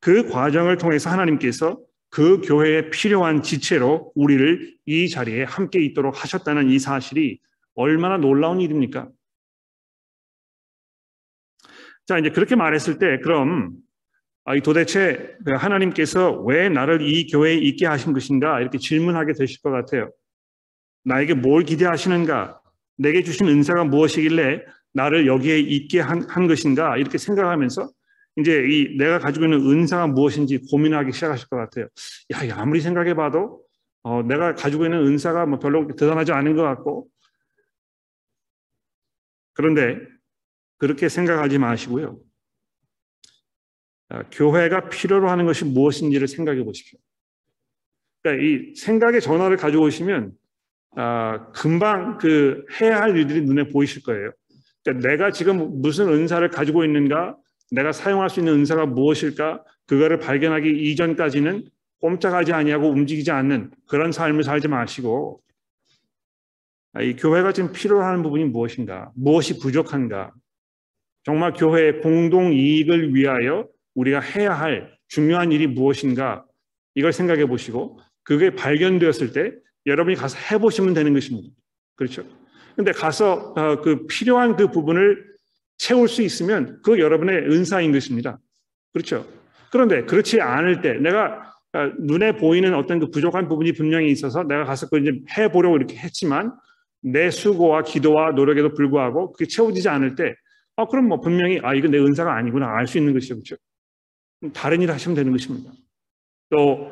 그 과정을 통해서 하나님께서 그 교회에 필요한 지체로 우리를 이 자리에 함께 있도록 하셨다는 이 사실이 얼마나 놀라운 일입니까? 자, 이제 그렇게 말했을 때 그럼 도대체 하나님께서 왜 나를 이 교회에 있게 하신 것인가? 이렇게 질문하게 되실 것 같아요. 나에게 뭘 기대하시는가? 내게 주신 은사가 무엇이길래 나를 여기에 있게 한, 한 것인가? 이렇게 생각하면서 이제 이 내가 가지고 있는 은사가 무엇인지 고민하기 시작하실 것 같아요. 야, 아무리 생각해봐도 어, 내가 가지고 있는 은사가 뭐 별로 대단하지 않은 것 같고. 그런데 그렇게 생각하지 마시고요. 교회가 필요로 하는 것이 무엇인지를 생각해 보십시오. 그러니까 이 생각의 전환을 가져오시면 아, 금방 그 해야 할 일들이 눈에 보이실 거예요. 그러니까 내가 지금 무슨 은사를 가지고 있는가, 내가 사용할 수 있는 은사가 무엇일까, 그거를 발견하기 이전까지는 꼼짝하지 아니하고 움직이지 않는 그런 삶을 살지 마시고 이 교회가 지금 필요로 하는 부분이 무엇인가, 무엇이 부족한가, 정말 교회의 공동 이익을 위하여 우리가 해야 할 중요한 일이 무엇인가, 이걸 생각해 보시고 그게 발견되었을 때 여러분이 가서 해보시면 되는 것입니다. 그렇죠? 근데 가서 그 필요한 그 부분을 채울 수 있으면 그 여러분의 은사인 것입니다. 그렇죠? 그런데 그렇지 않을 때 내가 눈에 보이는 어떤 그 부족한 부분이 분명히 있어서 내가 가서 그걸 이제 해보려고 이렇게 했지만 내 수고와 기도와 노력에도 불구하고 그게 채워지지 않을 때 아, 그럼 뭐 분명히, 아, 이건 내 은사가 아니구나. 알 수 있는 것이죠. 그렇죠? 다른 일을 하시면 되는 것입니다. 또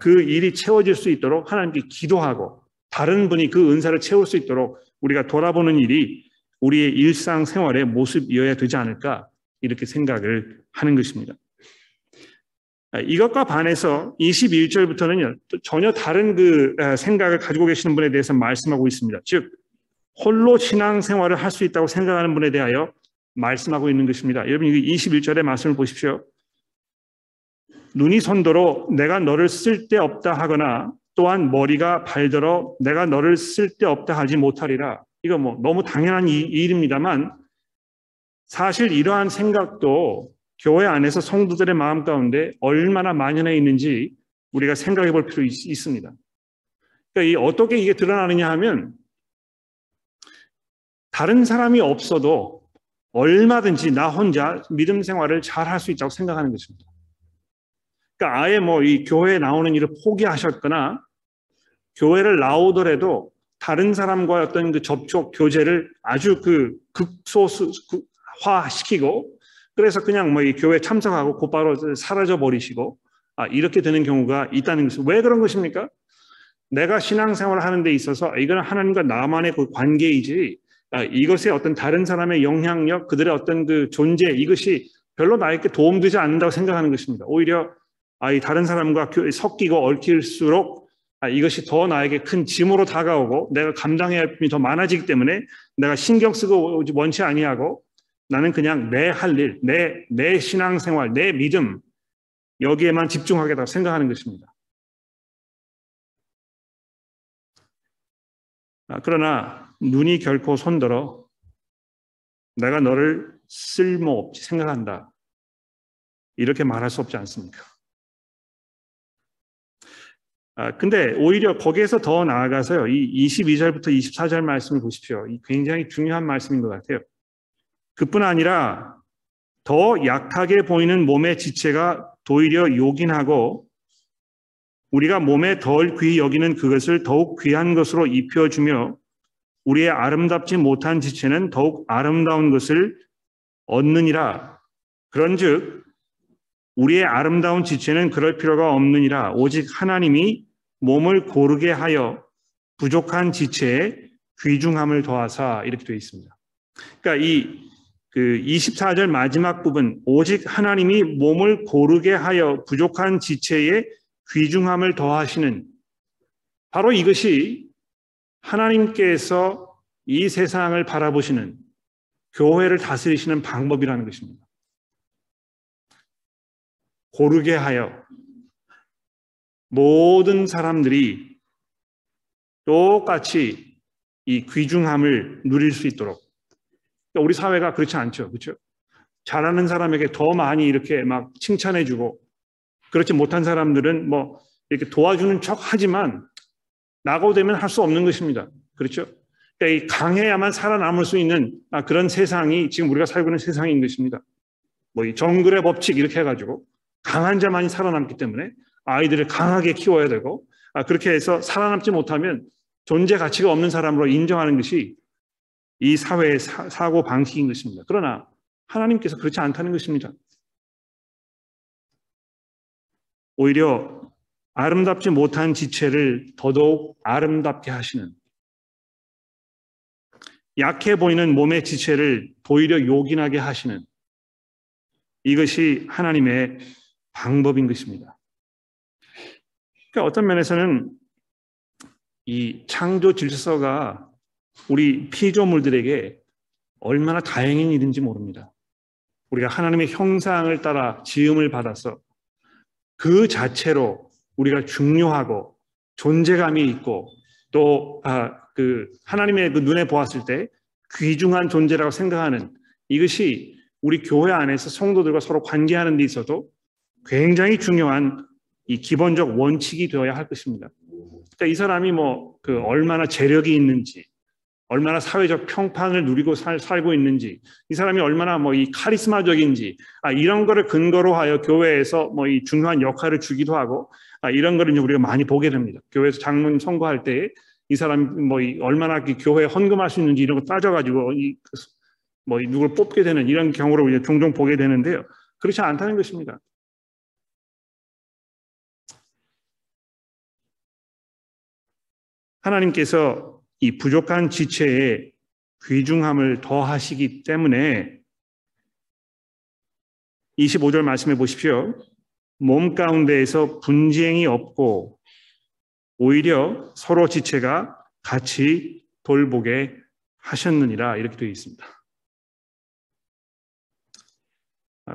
그 일이 채워질 수 있도록 하나님께 기도하고 다른 분이 그 은사를 채울 수 있도록 우리가 돌아보는 일이 우리의 일상생활의 모습이어야 되지 않을까 이렇게 생각을 하는 것입니다. 이것과 반해서 이십일 절부터는 전혀 다른 그 생각을 가지고 계시는 분에 대해서 말씀하고 있습니다. 즉 홀로 신앙생활을 할 수 있다고 생각하는 분에 대하여 말씀하고 있는 것입니다. 여러분 이십일 절의 말씀을 보십시오. 눈이 손도로 내가 너를 쓸데없다 하거나 또한 머리가 발더러 내가 너를 쓸데없다 하지 못하리라. 이거 뭐 너무 당연한 이, 이 일입니다만 사실 이러한 생각도 교회 안에서 성도들의 마음 가운데 얼마나 만연해 있는지 우리가 생각해 볼 필요 있습니다. 그러니까 이 어떻게 이게 드러나느냐 하면 다른 사람이 없어도 얼마든지 나 혼자 믿음 생활을 잘 할 수 있다고 생각하는 것입니다. 그러니까 아예 뭐 이 교회에 나오는 일을 포기하셨거나 교회를 나오더라도 다른 사람과의 어떤 그 접촉, 교제를 아주 그 극소화시키고 그래서 그냥 뭐 이 교회 참석하고 곧바로 사라져 버리시고 아, 이렇게 되는 경우가 있다는 것은 왜 그런 것입니까? 내가 신앙생활을 하는 데 있어서 이건 하나님과 나만의 그 관계이지 아, 이것에 어떤 다른 사람의 영향력, 그들의 어떤 그 존재 이것이 별로 나에게 도움되지 않는다고 생각하는 것입니다. 오히려 아, 이 다른 사람과 섞이고 얽힐수록 아, 이것이 더 나에게 큰 짐으로 다가오고 내가 감당해야 할 힘이 더 많아지기 때문에 내가 신경 쓰고 원치 아니하고 나는 그냥 내 할 일, 내, 내 신앙생활, 내 믿음 여기에만 집중하겠다고 생각하는 것입니다. 그러나 눈이 결코 손들어 내가 너를 쓸모없이 생각한다. 이렇게 말할 수 없지 않습니까? 근데 오히려 거기에서 더 나아가서요. 이 이십이 절부터 이십사 절 말씀을 보십시오. 이 굉장히 중요한 말씀인 것 같아요. 그뿐 아니라 더 약하게 보이는 몸의 지체가 도리어 요긴하고 우리가 몸에 덜 귀히 여기는 그것을 더욱 귀한 것으로 입혀주며 우리의 아름답지 못한 지체는 더욱 아름다운 것을 얻느니라. 그런즉 우리의 아름다운 지체는 그럴 필요가 없느니라. 오직 하나님이 몸을 고르게 하여 부족한 지체에 귀중함을 더하사 이렇게 되어 있습니다. 그러니까 이 그 이십사 절 마지막 부분 오직 하나님이 몸을 고르게 하여 부족한 지체에 귀중함을 더하시는 바로 이것이 하나님께서 이 세상을 바라보시는 교회를 다스리시는 방법이라는 것입니다. 고르게 하여 모든 사람들이 똑같이 이 귀중함을 누릴 수 있도록 우리 사회가 그렇지 않죠. 그렇죠? 잘하는 사람에게 더 많이 이렇게 막 칭찬해주고 그렇지 못한 사람들은 뭐 이렇게 도와주는 척 하지만 나고 되면 할 수 없는 것입니다. 그렇죠? 그러니까 이 강해야만 살아남을 수 있는 그런 세상이 지금 우리가 살고 있는 세상인 것입니다. 뭐 이 정글의 법칙 이렇게 해가지고 강한 자만이 살아남기 때문에 아이들을 강하게 키워야 되고 그렇게 해서 살아남지 못하면 존재 가치가 없는 사람으로 인정하는 것이 이 사회의 사, 사고 방식인 것입니다. 그러나 하나님께서 그렇지 않다는 것입니다. 오히려 아름답지 못한 지체를 더더욱 아름답게 하시는 약해 보이는 몸의 지체를 오히려 요긴하게 하시는 이것이 하나님의 방법인 것입니다. 그러니까 어떤 면에서는 이 창조 질서가 우리 피조물들에게 얼마나 다행인 일인지 모릅니다. 우리가 하나님의 형상을 따라 지음을 받아서 그 자체로 우리가 중요하고 존재감이 있고 또 아, 그 하나님의 그 눈에 보았을 때 귀중한 존재라고 생각하는 이것이 우리 교회 안에서 성도들과 서로 관계하는 데 있어도 굉장히 중요한 이 기본적 원칙이 되어야 할 것입니다. 그러니까 이 사람이 뭐 그 얼마나 재력이 있는지 얼마나 사회적 평판을 누리고 살, 살고 있는지, 이 사람이 얼마나 뭐 이 카리스마적인지, 아, 이런 거를 근거로 하여 교회에서 뭐 이 중요한 역할을 주기도 하고, 아, 이런 거를 이제 우리가 많이 보게 됩니다. 교회에서 장로님 선거할 때에 이 사람이 뭐 이 얼마나 교회에 헌금할 수 있는지 이런 거 따져가지고 이 뭐 이 누굴 뽑게 되는 이런 경우를 이제 종종 보게 되는데요. 그렇지 않다는 것입니다. 하나님께서 이 부족한 지체에 귀중함을 더하시기 때문에 이십오 절 말씀해 보십시오. 몸 가운데에서 분쟁이 없고 오히려 서로 지체가 같이 돌보게 하셨느니라, 이렇게 되어 있습니다.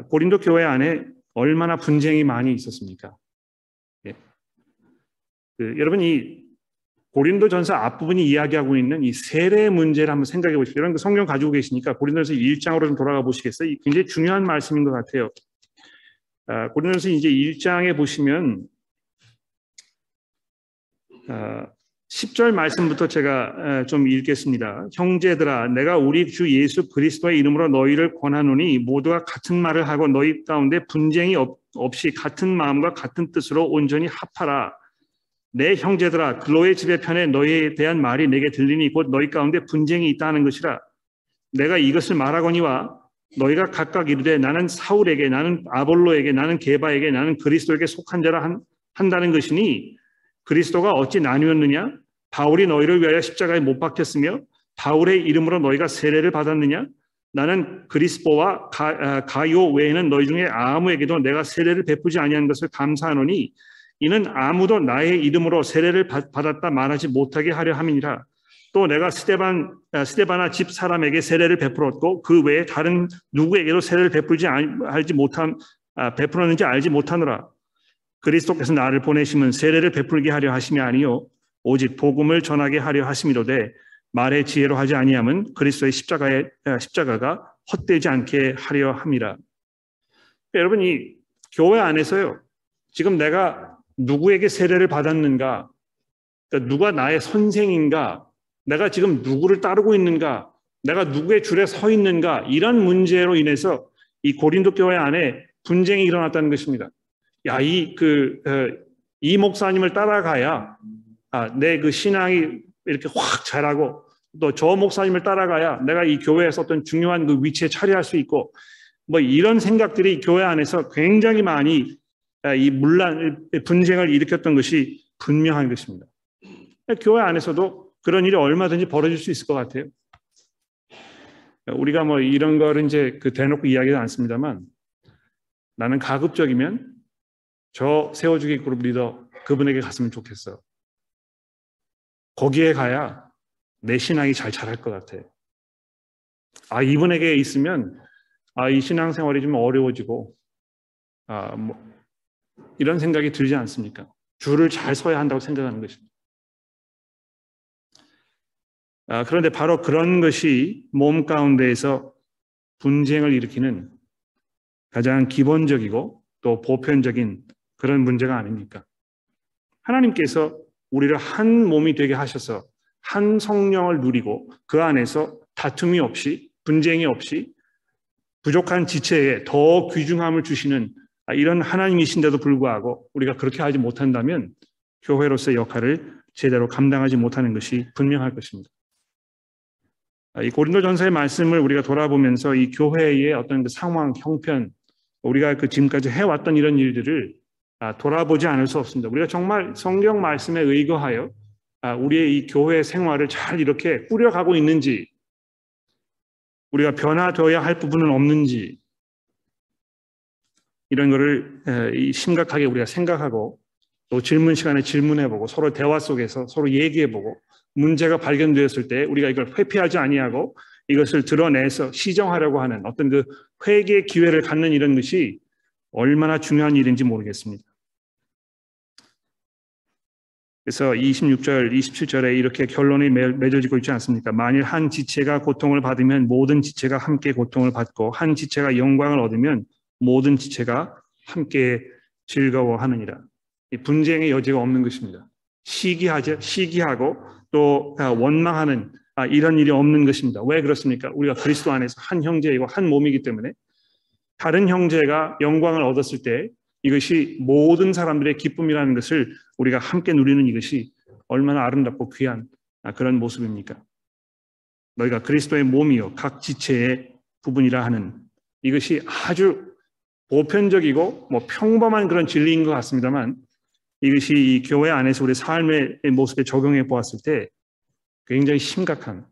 고린도 교회 안에 얼마나 분쟁이 많이 있었습니까? 예. 그, 여러분 이 고린도전서 앞부분이 이야기하고 있는 이 세례 문제를 한번 생각해 보십시오. 여러분 성경 가지고 계시니까 고린도전서 일 장으로 좀 돌아가 보시겠어요? 이 굉장히 중요한 말씀인 것 같아요. 아, 고린도전서 이제 일 장에 보시면 아, 십 절 말씀부터 제가 좀 읽겠습니다. 형제들아, 내가 우리 주 예수 그리스도의 이름으로 너희를 권하노니 모두가 같은 말을 하고 너희 가운데 분쟁이 없이 같은 마음과 같은 뜻으로 온전히 합하라. 내 형제들아, 글로의 집에 편에 너희에 대한 말이 내게 들리니 곧 너희 가운데 분쟁이 있다 하는 것이라. 내가 이것을 말하거니와 너희가 각각 이르되 나는 사울에게, 나는 아볼로에게, 나는 게바에게, 나는 그리스도에게 속한 자라 한, 한다는 것이니 그리스도가 어찌 나뉘었느냐? 바울이 너희를 위하여 십자가에 못 박혔으며 바울의 이름으로 너희가 세례를 받았느냐? 나는 그리스도와 가, 가요 외에는 너희 중에 아무에게도 내가 세례를 베푸지 아니한 것을 감사하노니 이는 아무도 나의 이름으로 세례를 받았다 말하지 못하게 하려 함이니라. 또 내가 스데반, 스데바나 집 사람에게 세례를 베풀었고 그 외에 다른 누구에게도 세례를 베풀지 알지 못함 베풀었는지 알지 못하노라. 그리스도께서 나를 보내심은 세례를 베풀게 하려 하심이 아니요 오직 복음을 전하게 하려 하심이로되 말의 지혜로 하지 아니함은 그리스도의 십자가에 십자가가 헛되지 않게 하려 함이라. 여러분 이 교회 안에서요, 지금 내가 누구에게 세례를 받았는가, 그러니까 누가 나의 선생인가, 내가 지금 누구를 따르고 있는가, 내가 누구의 줄에 서 있는가, 이런 문제로 인해서 이 고린도 교회 안에 분쟁이 일어났다는 것입니다. 야, 이, 그, 이 목사님을 따라가야, 아, 내 그 신앙이 이렇게 확 자라고, 또 저 목사님을 따라가야 내가 이 교회에서 어떤 중요한 그 위치에 차리할 수 있고, 뭐 이런 생각들이 교회 안에서 굉장히 많이 이 문란, 분쟁을 일으켰던 것이 분명한 것입니다. 교회 안에서도 그런 일이 얼마든지 벌어질 수 있을 것 같아요. 우리가 뭐 이런 거를 이제 그 대놓고 이야기는 않습니다만, 나는 가급적이면 저 세워주기 그룹 리더 그분에게 갔으면 좋겠어. 거기에 가야 내 신앙이 잘 자랄 것 같아. 아, 이분에게 있으면 아, 이 신앙생활이 좀 어려워지고 아, 뭐 이런 생각이 들지 않습니까? 줄을 잘 서야 한다고 생각하는 것입니다. 아, 그런데 바로 그런 것이 몸 가운데에서 분쟁을 일으키는 가장 기본적이고 또 보편적인 그런 문제가 아닙니까? 하나님께서 우리를 한 몸이 되게 하셔서 한 성령을 누리고 그 안에서 다툼이 없이 분쟁이 없이 부족한 지체에 더 귀중함을 주시는 이런 하나님이신데도 불구하고 우리가 그렇게 하지 못한다면 교회로서의 역할을 제대로 감당하지 못하는 것이 분명할 것입니다. 이 고린도전서의 말씀을 우리가 돌아보면서 이 교회의 어떤 그 상황, 형편, 우리가 그 지금까지 해왔던 이런 일들을 돌아보지 않을 수 없습니다. 우리가 정말 성경 말씀에 의거하여 우리의 이 교회 생활을 잘 이렇게 꾸려가고 있는지, 우리가 변화되어야 할 부분은 없는지, 이런 거를 심각하게 우리가 생각하고 또 질문 시간에 질문해보고 서로 대화 속에서 서로 얘기해보고 문제가 발견되었을 때 우리가 이걸 회피하지 아니하고 이것을 드러내서 시정하려고 하는 어떤 그 회개의 기회를 갖는 이런 것이 얼마나 중요한 일인지 모르겠습니다. 그래서 이십육 절, 이십칠 절에 이렇게 결론이 맺어지고 있지 않습니까? 만일 한 지체가 고통을 받으면 모든 지체가 함께 고통을 받고 한 지체가 영광을 얻으면 모든 지체가 함께 즐거워하느니라. 이 분쟁의 여지가 없는 것입니다. 시기하죠, 시기하고 또 원망하는 아, 이런 일이 없는 것입니다. 왜 그렇습니까? 우리가 그리스도 안에서 한 형제이고 한 몸이기 때문에 다른 형제가 영광을 얻었을 때 이것이 모든 사람들의 기쁨이라는 것을 우리가 함께 누리는 이것이 얼마나 아름답고 귀한 아, 그런 모습입니까? 너희가 그리스도의 몸이요 각 지체의 부분이라 하는 이것이 아주 보편적이고 뭐 평범한 그런 진리인 것 같습니다만 이것이 이 교회 안에서 우리 삶의 모습에 적용해 보았을 때 굉장히 심각한,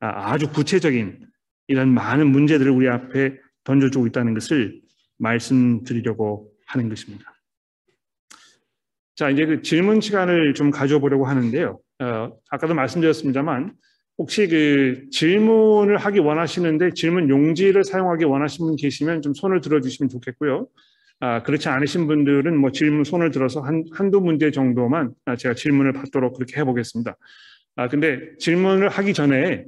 아주 구체적인 이런 많은 문제들을 우리 앞에 던져주고 있다는 것을 말씀드리려고 하는 것입니다. 자, 이제 그 질문 시간을 좀 가져보려고 하는데요. 어, 아까도 말씀드렸습니다만 혹시 그 질문을 하기 원하시는데 질문 용지를 사용하기 원하시는 분 계시면 좀 손을 들어주시면 좋겠고요. 아, 그렇지 않으신 분들은 뭐 질문 손을 들어서 한, 한두 문제 정도만 제가 질문을 받도록 그렇게 해보겠습니다. 아, 근데 질문을 하기 전에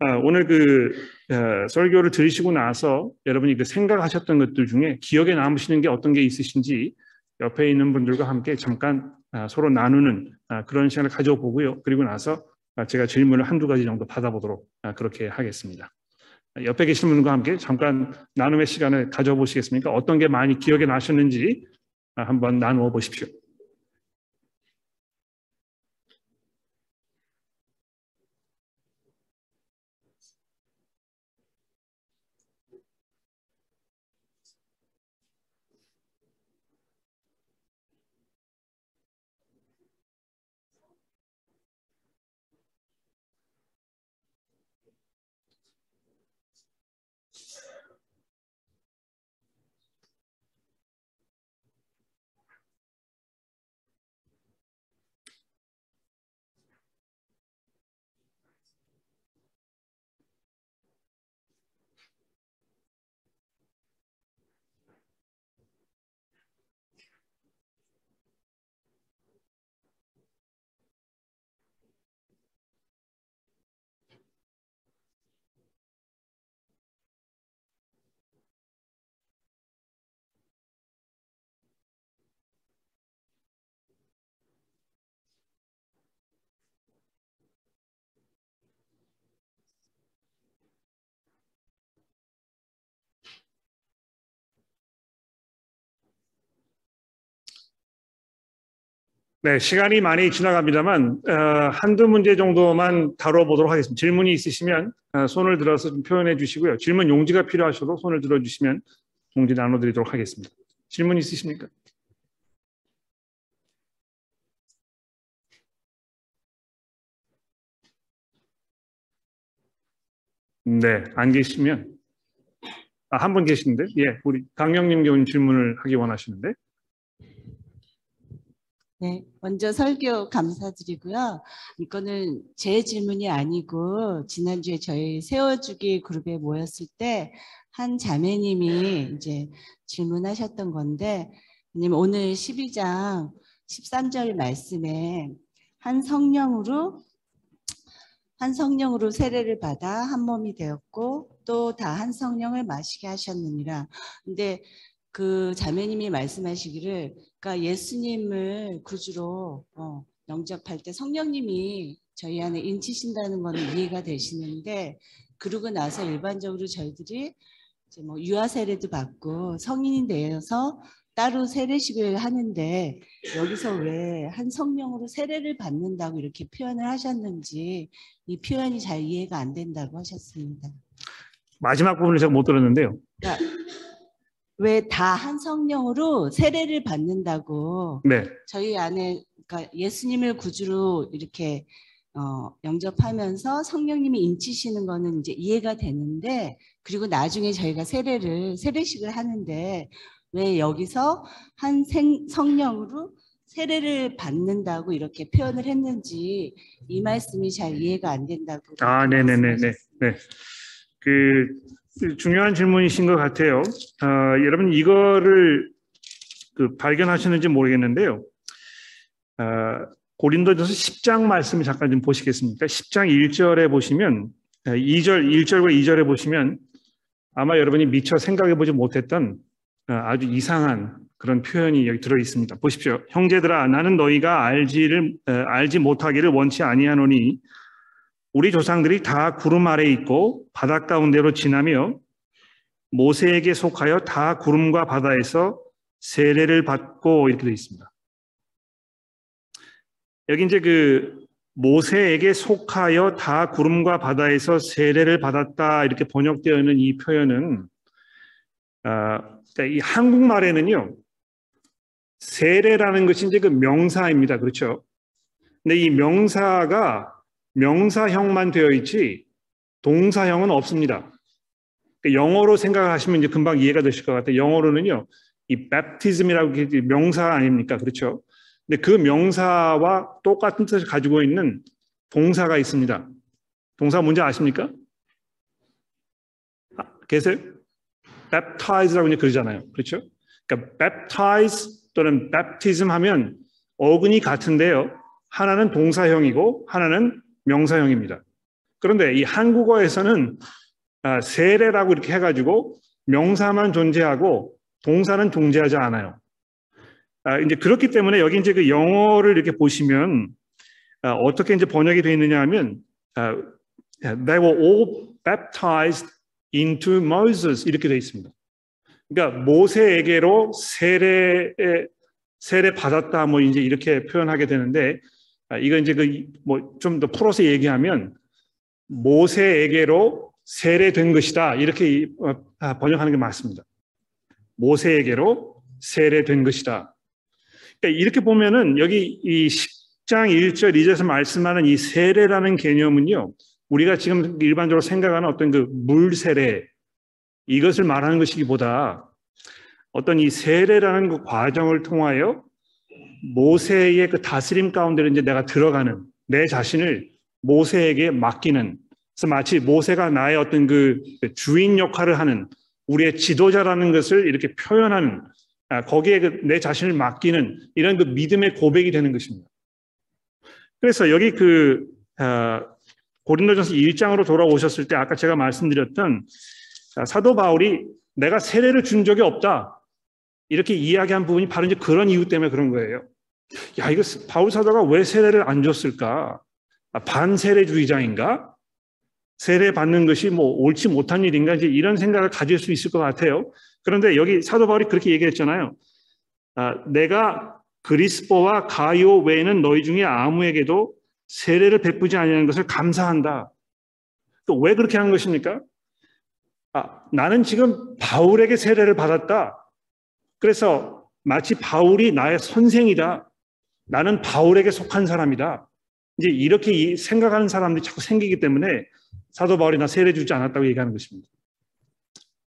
아, 오늘 그 어, 설교를 들으시고 나서 여러분이 그 생각하셨던 것들 중에 기억에 남으시는 게 어떤 게 있으신지 옆에 있는 분들과 함께 잠깐 서로 나누는 그런 시간을 가져보고요. 그리고 나서 제가 질문을 한두 가지 정도 받아보도록 그렇게 하겠습니다. 옆에 계신 분과 함께 잠깐 나눔의 시간을 가져보시겠습니까? 어떤 게 많이 기억에 나셨는지 한번 나누어 보십시오. 네, 시간이 많이 지나갑니다만 어, 한두 문제 정도만 다뤄보도록 하겠습니다. 질문이 있으시면 어, 손을 들어서 좀 표현해 주시고요. 질문 용지가 필요하셔도 손을 들어주시면 용지 나눠드리도록 하겠습니다. 질문 있으십니까? 네, 안 계시면 아, 한 분 계시는데? 예, 우리 강영림 교우님 질문을 하기 원하시는데? 네, 먼저 설교 감사드리고요. 이거는 제 질문이 아니고 지난주에 저희 세워주기 그룹에 모였을 때 한 자매님이 이제 질문하셨던 건데, 왜냐면 오늘 십이 장 십삼 절 말씀에 한 성령으로 한 성령으로 세례를 받아 한 몸이 되었고 또 다 한 성령을 마시게 하셨느니라. 근데 그 자매님이 말씀하시기를, 그러니까 예수님을 구주로 어, 영접할 때 성령님이 저희 안에 인치신다는 거는 이해가 되시는데, 그러고 나서 일반적으로 저희들이 이제 뭐 유아 세례도 받고 성인이 되어서 따로 세례식을 하는데 여기서 왜 한 성령으로 세례를 받는다고 이렇게 표현을 하셨는지 이 표현이 잘 이해가 안 된다고 하셨습니다. 마지막 부분을 제가 못 들었는데요. 그러니까 왜 다 한 성령으로 세례를 받는다고, 네, 저희 안에, 그러니까 예수님을 구주로 이렇게 어, 영접하면서 성령님이 인치시는 거는 이제 이해가 되는데, 그리고 나중에 저희가 세례를 세례식을 하는데 왜 여기서 한 생, 성령으로 세례를 받는다고 이렇게 표현을 했는지 이 말씀이 잘 이해가 안 된다고. 아, 네네네네. 네, 네. 그 중요한 질문이신 것 같아요. 어, 여러분 이거를 그 발견하셨는지 모르겠는데요. 어, 고린도전서 십 장 말씀 잠깐 좀 보시겠습니까? 십 장 일 절에 보시면 이 절, 일 절과 이 절에 보시면 아마 여러분이 미처 생각해보지 못했던 아주 이상한 그런 표현이 여기 들어있습니다. 보십시오. 형제들아, 나는 너희가 알지를, 알지 못하기를 원치 아니하노니 우리 조상들이 다 구름 아래 있고 바닷가운데로 지나며 모세에게 속하여 다 구름과 바다에서 세례를 받고, 이렇게 되어 있습니다. 여기 이제 그 모세에게 속하여 다 구름과 바다에서 세례를 받았다, 이렇게 번역되어 있는 이 표현은, 아, 이 한국말에는요, 세례라는 것이 이제 그 명사입니다. 그렇죠? 근데 이 명사가 명사형만 되어 있지 동사형은 없습니다. 그러니까 영어로 생각하시면 이제 금방 이해가 되실 것 같아요. 영어로는요, 이 baptism이라고 명사 아닙니까? 그렇죠? 근데 그 명사와 똑같은 뜻을 가지고 있는 동사가 있습니다. 동사 뭔지 아십니까? 아, 계세요? baptize라고 이제 그러잖아요. 그렇죠? 그러니까 baptize 또는 baptism 하면 어근이 같은데요. 하나는 동사형이고 하나는 명사형입니다. 그런데 이 한국어에서는 세례라고 이렇게 해가지고 명사만 존재하고 동사는 존재하지 않아요. 이제 그렇기 때문에 여기 이제 그 영어를 이렇게 보시면 어떻게 이제 번역이 되어 있느냐 하면 They were all baptized into Moses 이렇게 되어 있습니다. 그러니까 모세에게로 세례 세례 받았다 뭐 이제 이렇게 표현하게 되는데 이건 이제 그 뭐 좀 더 풀어서 얘기하면 모세에게로 세례된 것이다 이렇게 번역하는 게 맞습니다. 모세에게로 세례된 것이다. 그러니까 이렇게 보면은 여기 이 십 장 일 절 이 절에서 말씀하는 이 세례라는 개념은요, 우리가 지금 일반적으로 생각하는 어떤 그 물 세례 이것을 말하는 것이기보다 어떤 이 세례라는 그 과정을 통하여 모세의 그 다스림 가운데로 이제 내가 들어가는 내 자신을 모세에게 맡기는, 그래서 마치 모세가 나의 어떤 그 주인 역할을 하는 우리의 지도자라는 것을 이렇게 표현하는, 거기에 그 내 자신을 맡기는 이런 그 믿음의 고백이 되는 것입니다. 그래서 여기 그 고린도전서 일 장으로 돌아오셨을 때 아까 제가 말씀드렸던 사도 바울이 내가 세례를 준 적이 없다 이렇게 이야기한 부분이 바로 이제 그런 이유 때문에 그런 거예요. 야, 이거 바울 사도가 왜 세례를 안 줬을까? 아, 반세례주의자인가? 세례 받는 것이 뭐 옳지 못한 일인가? 이제 이런 생각을 가질 수 있을 것 같아요. 그런데 여기 사도 바울이 그렇게 얘기했잖아요. 아, 내가 그리스포와 가이오 외에는 너희 중에 아무에게도 세례를 베푸지 아니하는 것을 감사한다. 또 왜 그렇게 한 것입니까? 아, 나는 지금 바울에게 세례를 받았다. 그래서 마치 바울이 나의 선생이다. 나는 바울에게 속한 사람이다. 이제 이렇게 생각하는 사람들이 자꾸 생기기 때문에 사도 바울이 나 세례 주지 않았다고 얘기하는 것입니다.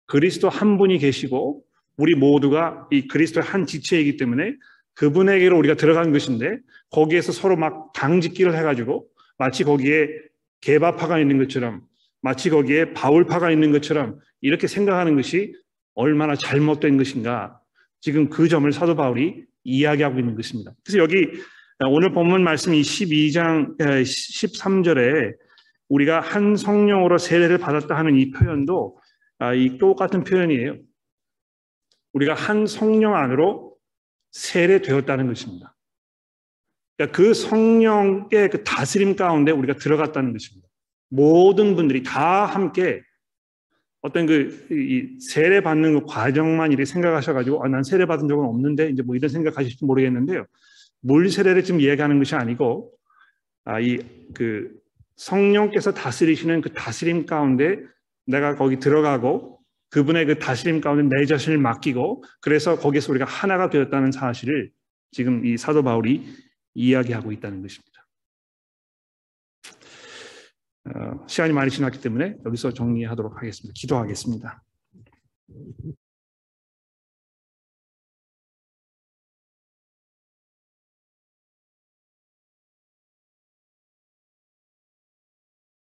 그리스도 한 분이 계시고 우리 모두가 이 그리스도의 한 지체이기 때문에 그분에게로 우리가 들어간 것인데 거기에서 서로 막 당짓기를 해가지고 마치 거기에 개바파가 있는 것처럼, 마치 거기에 바울파가 있는 것처럼 이렇게 생각하는 것이 얼마나 잘못된 것인가. 지금 그 점을 사도 바울이 이야기하고 있는 것입니다. 그래서 여기 오늘 본문 말씀 이 십이 장 십삼 절에 우리가 한 성령으로 세례를 받았다 하는 이 표현도 이 똑같은 표현이에요. 우리가 한 성령 안으로 세례되었다는 것입니다. 그러니까 그 성령의 그 다스림 가운데 우리가 들어갔다는 것입니다. 모든 분들이 다 함께 어떤 그 이 세례 받는 그 과정만 이렇게 생각하셔가지고 아, 난 세례 받은 적은 없는데 이제 뭐 이런 생각하실지 모르겠는데요. 물 세례를 지금 얘기하는 것이 아니고 아, 이 그 성령께서 다스리시는 그 다스림 가운데 내가 거기 들어가고 그분의 그 다스림 가운데 내 자신을 맡기고 그래서 거기서 우리가 하나가 되었다는 사실을 지금 이 사도 바울이 이야기하고 있다는 것입니다. 시간이 많이 지났기 때문에 여기서 정리하도록 하겠습니다. 기도하겠습니다.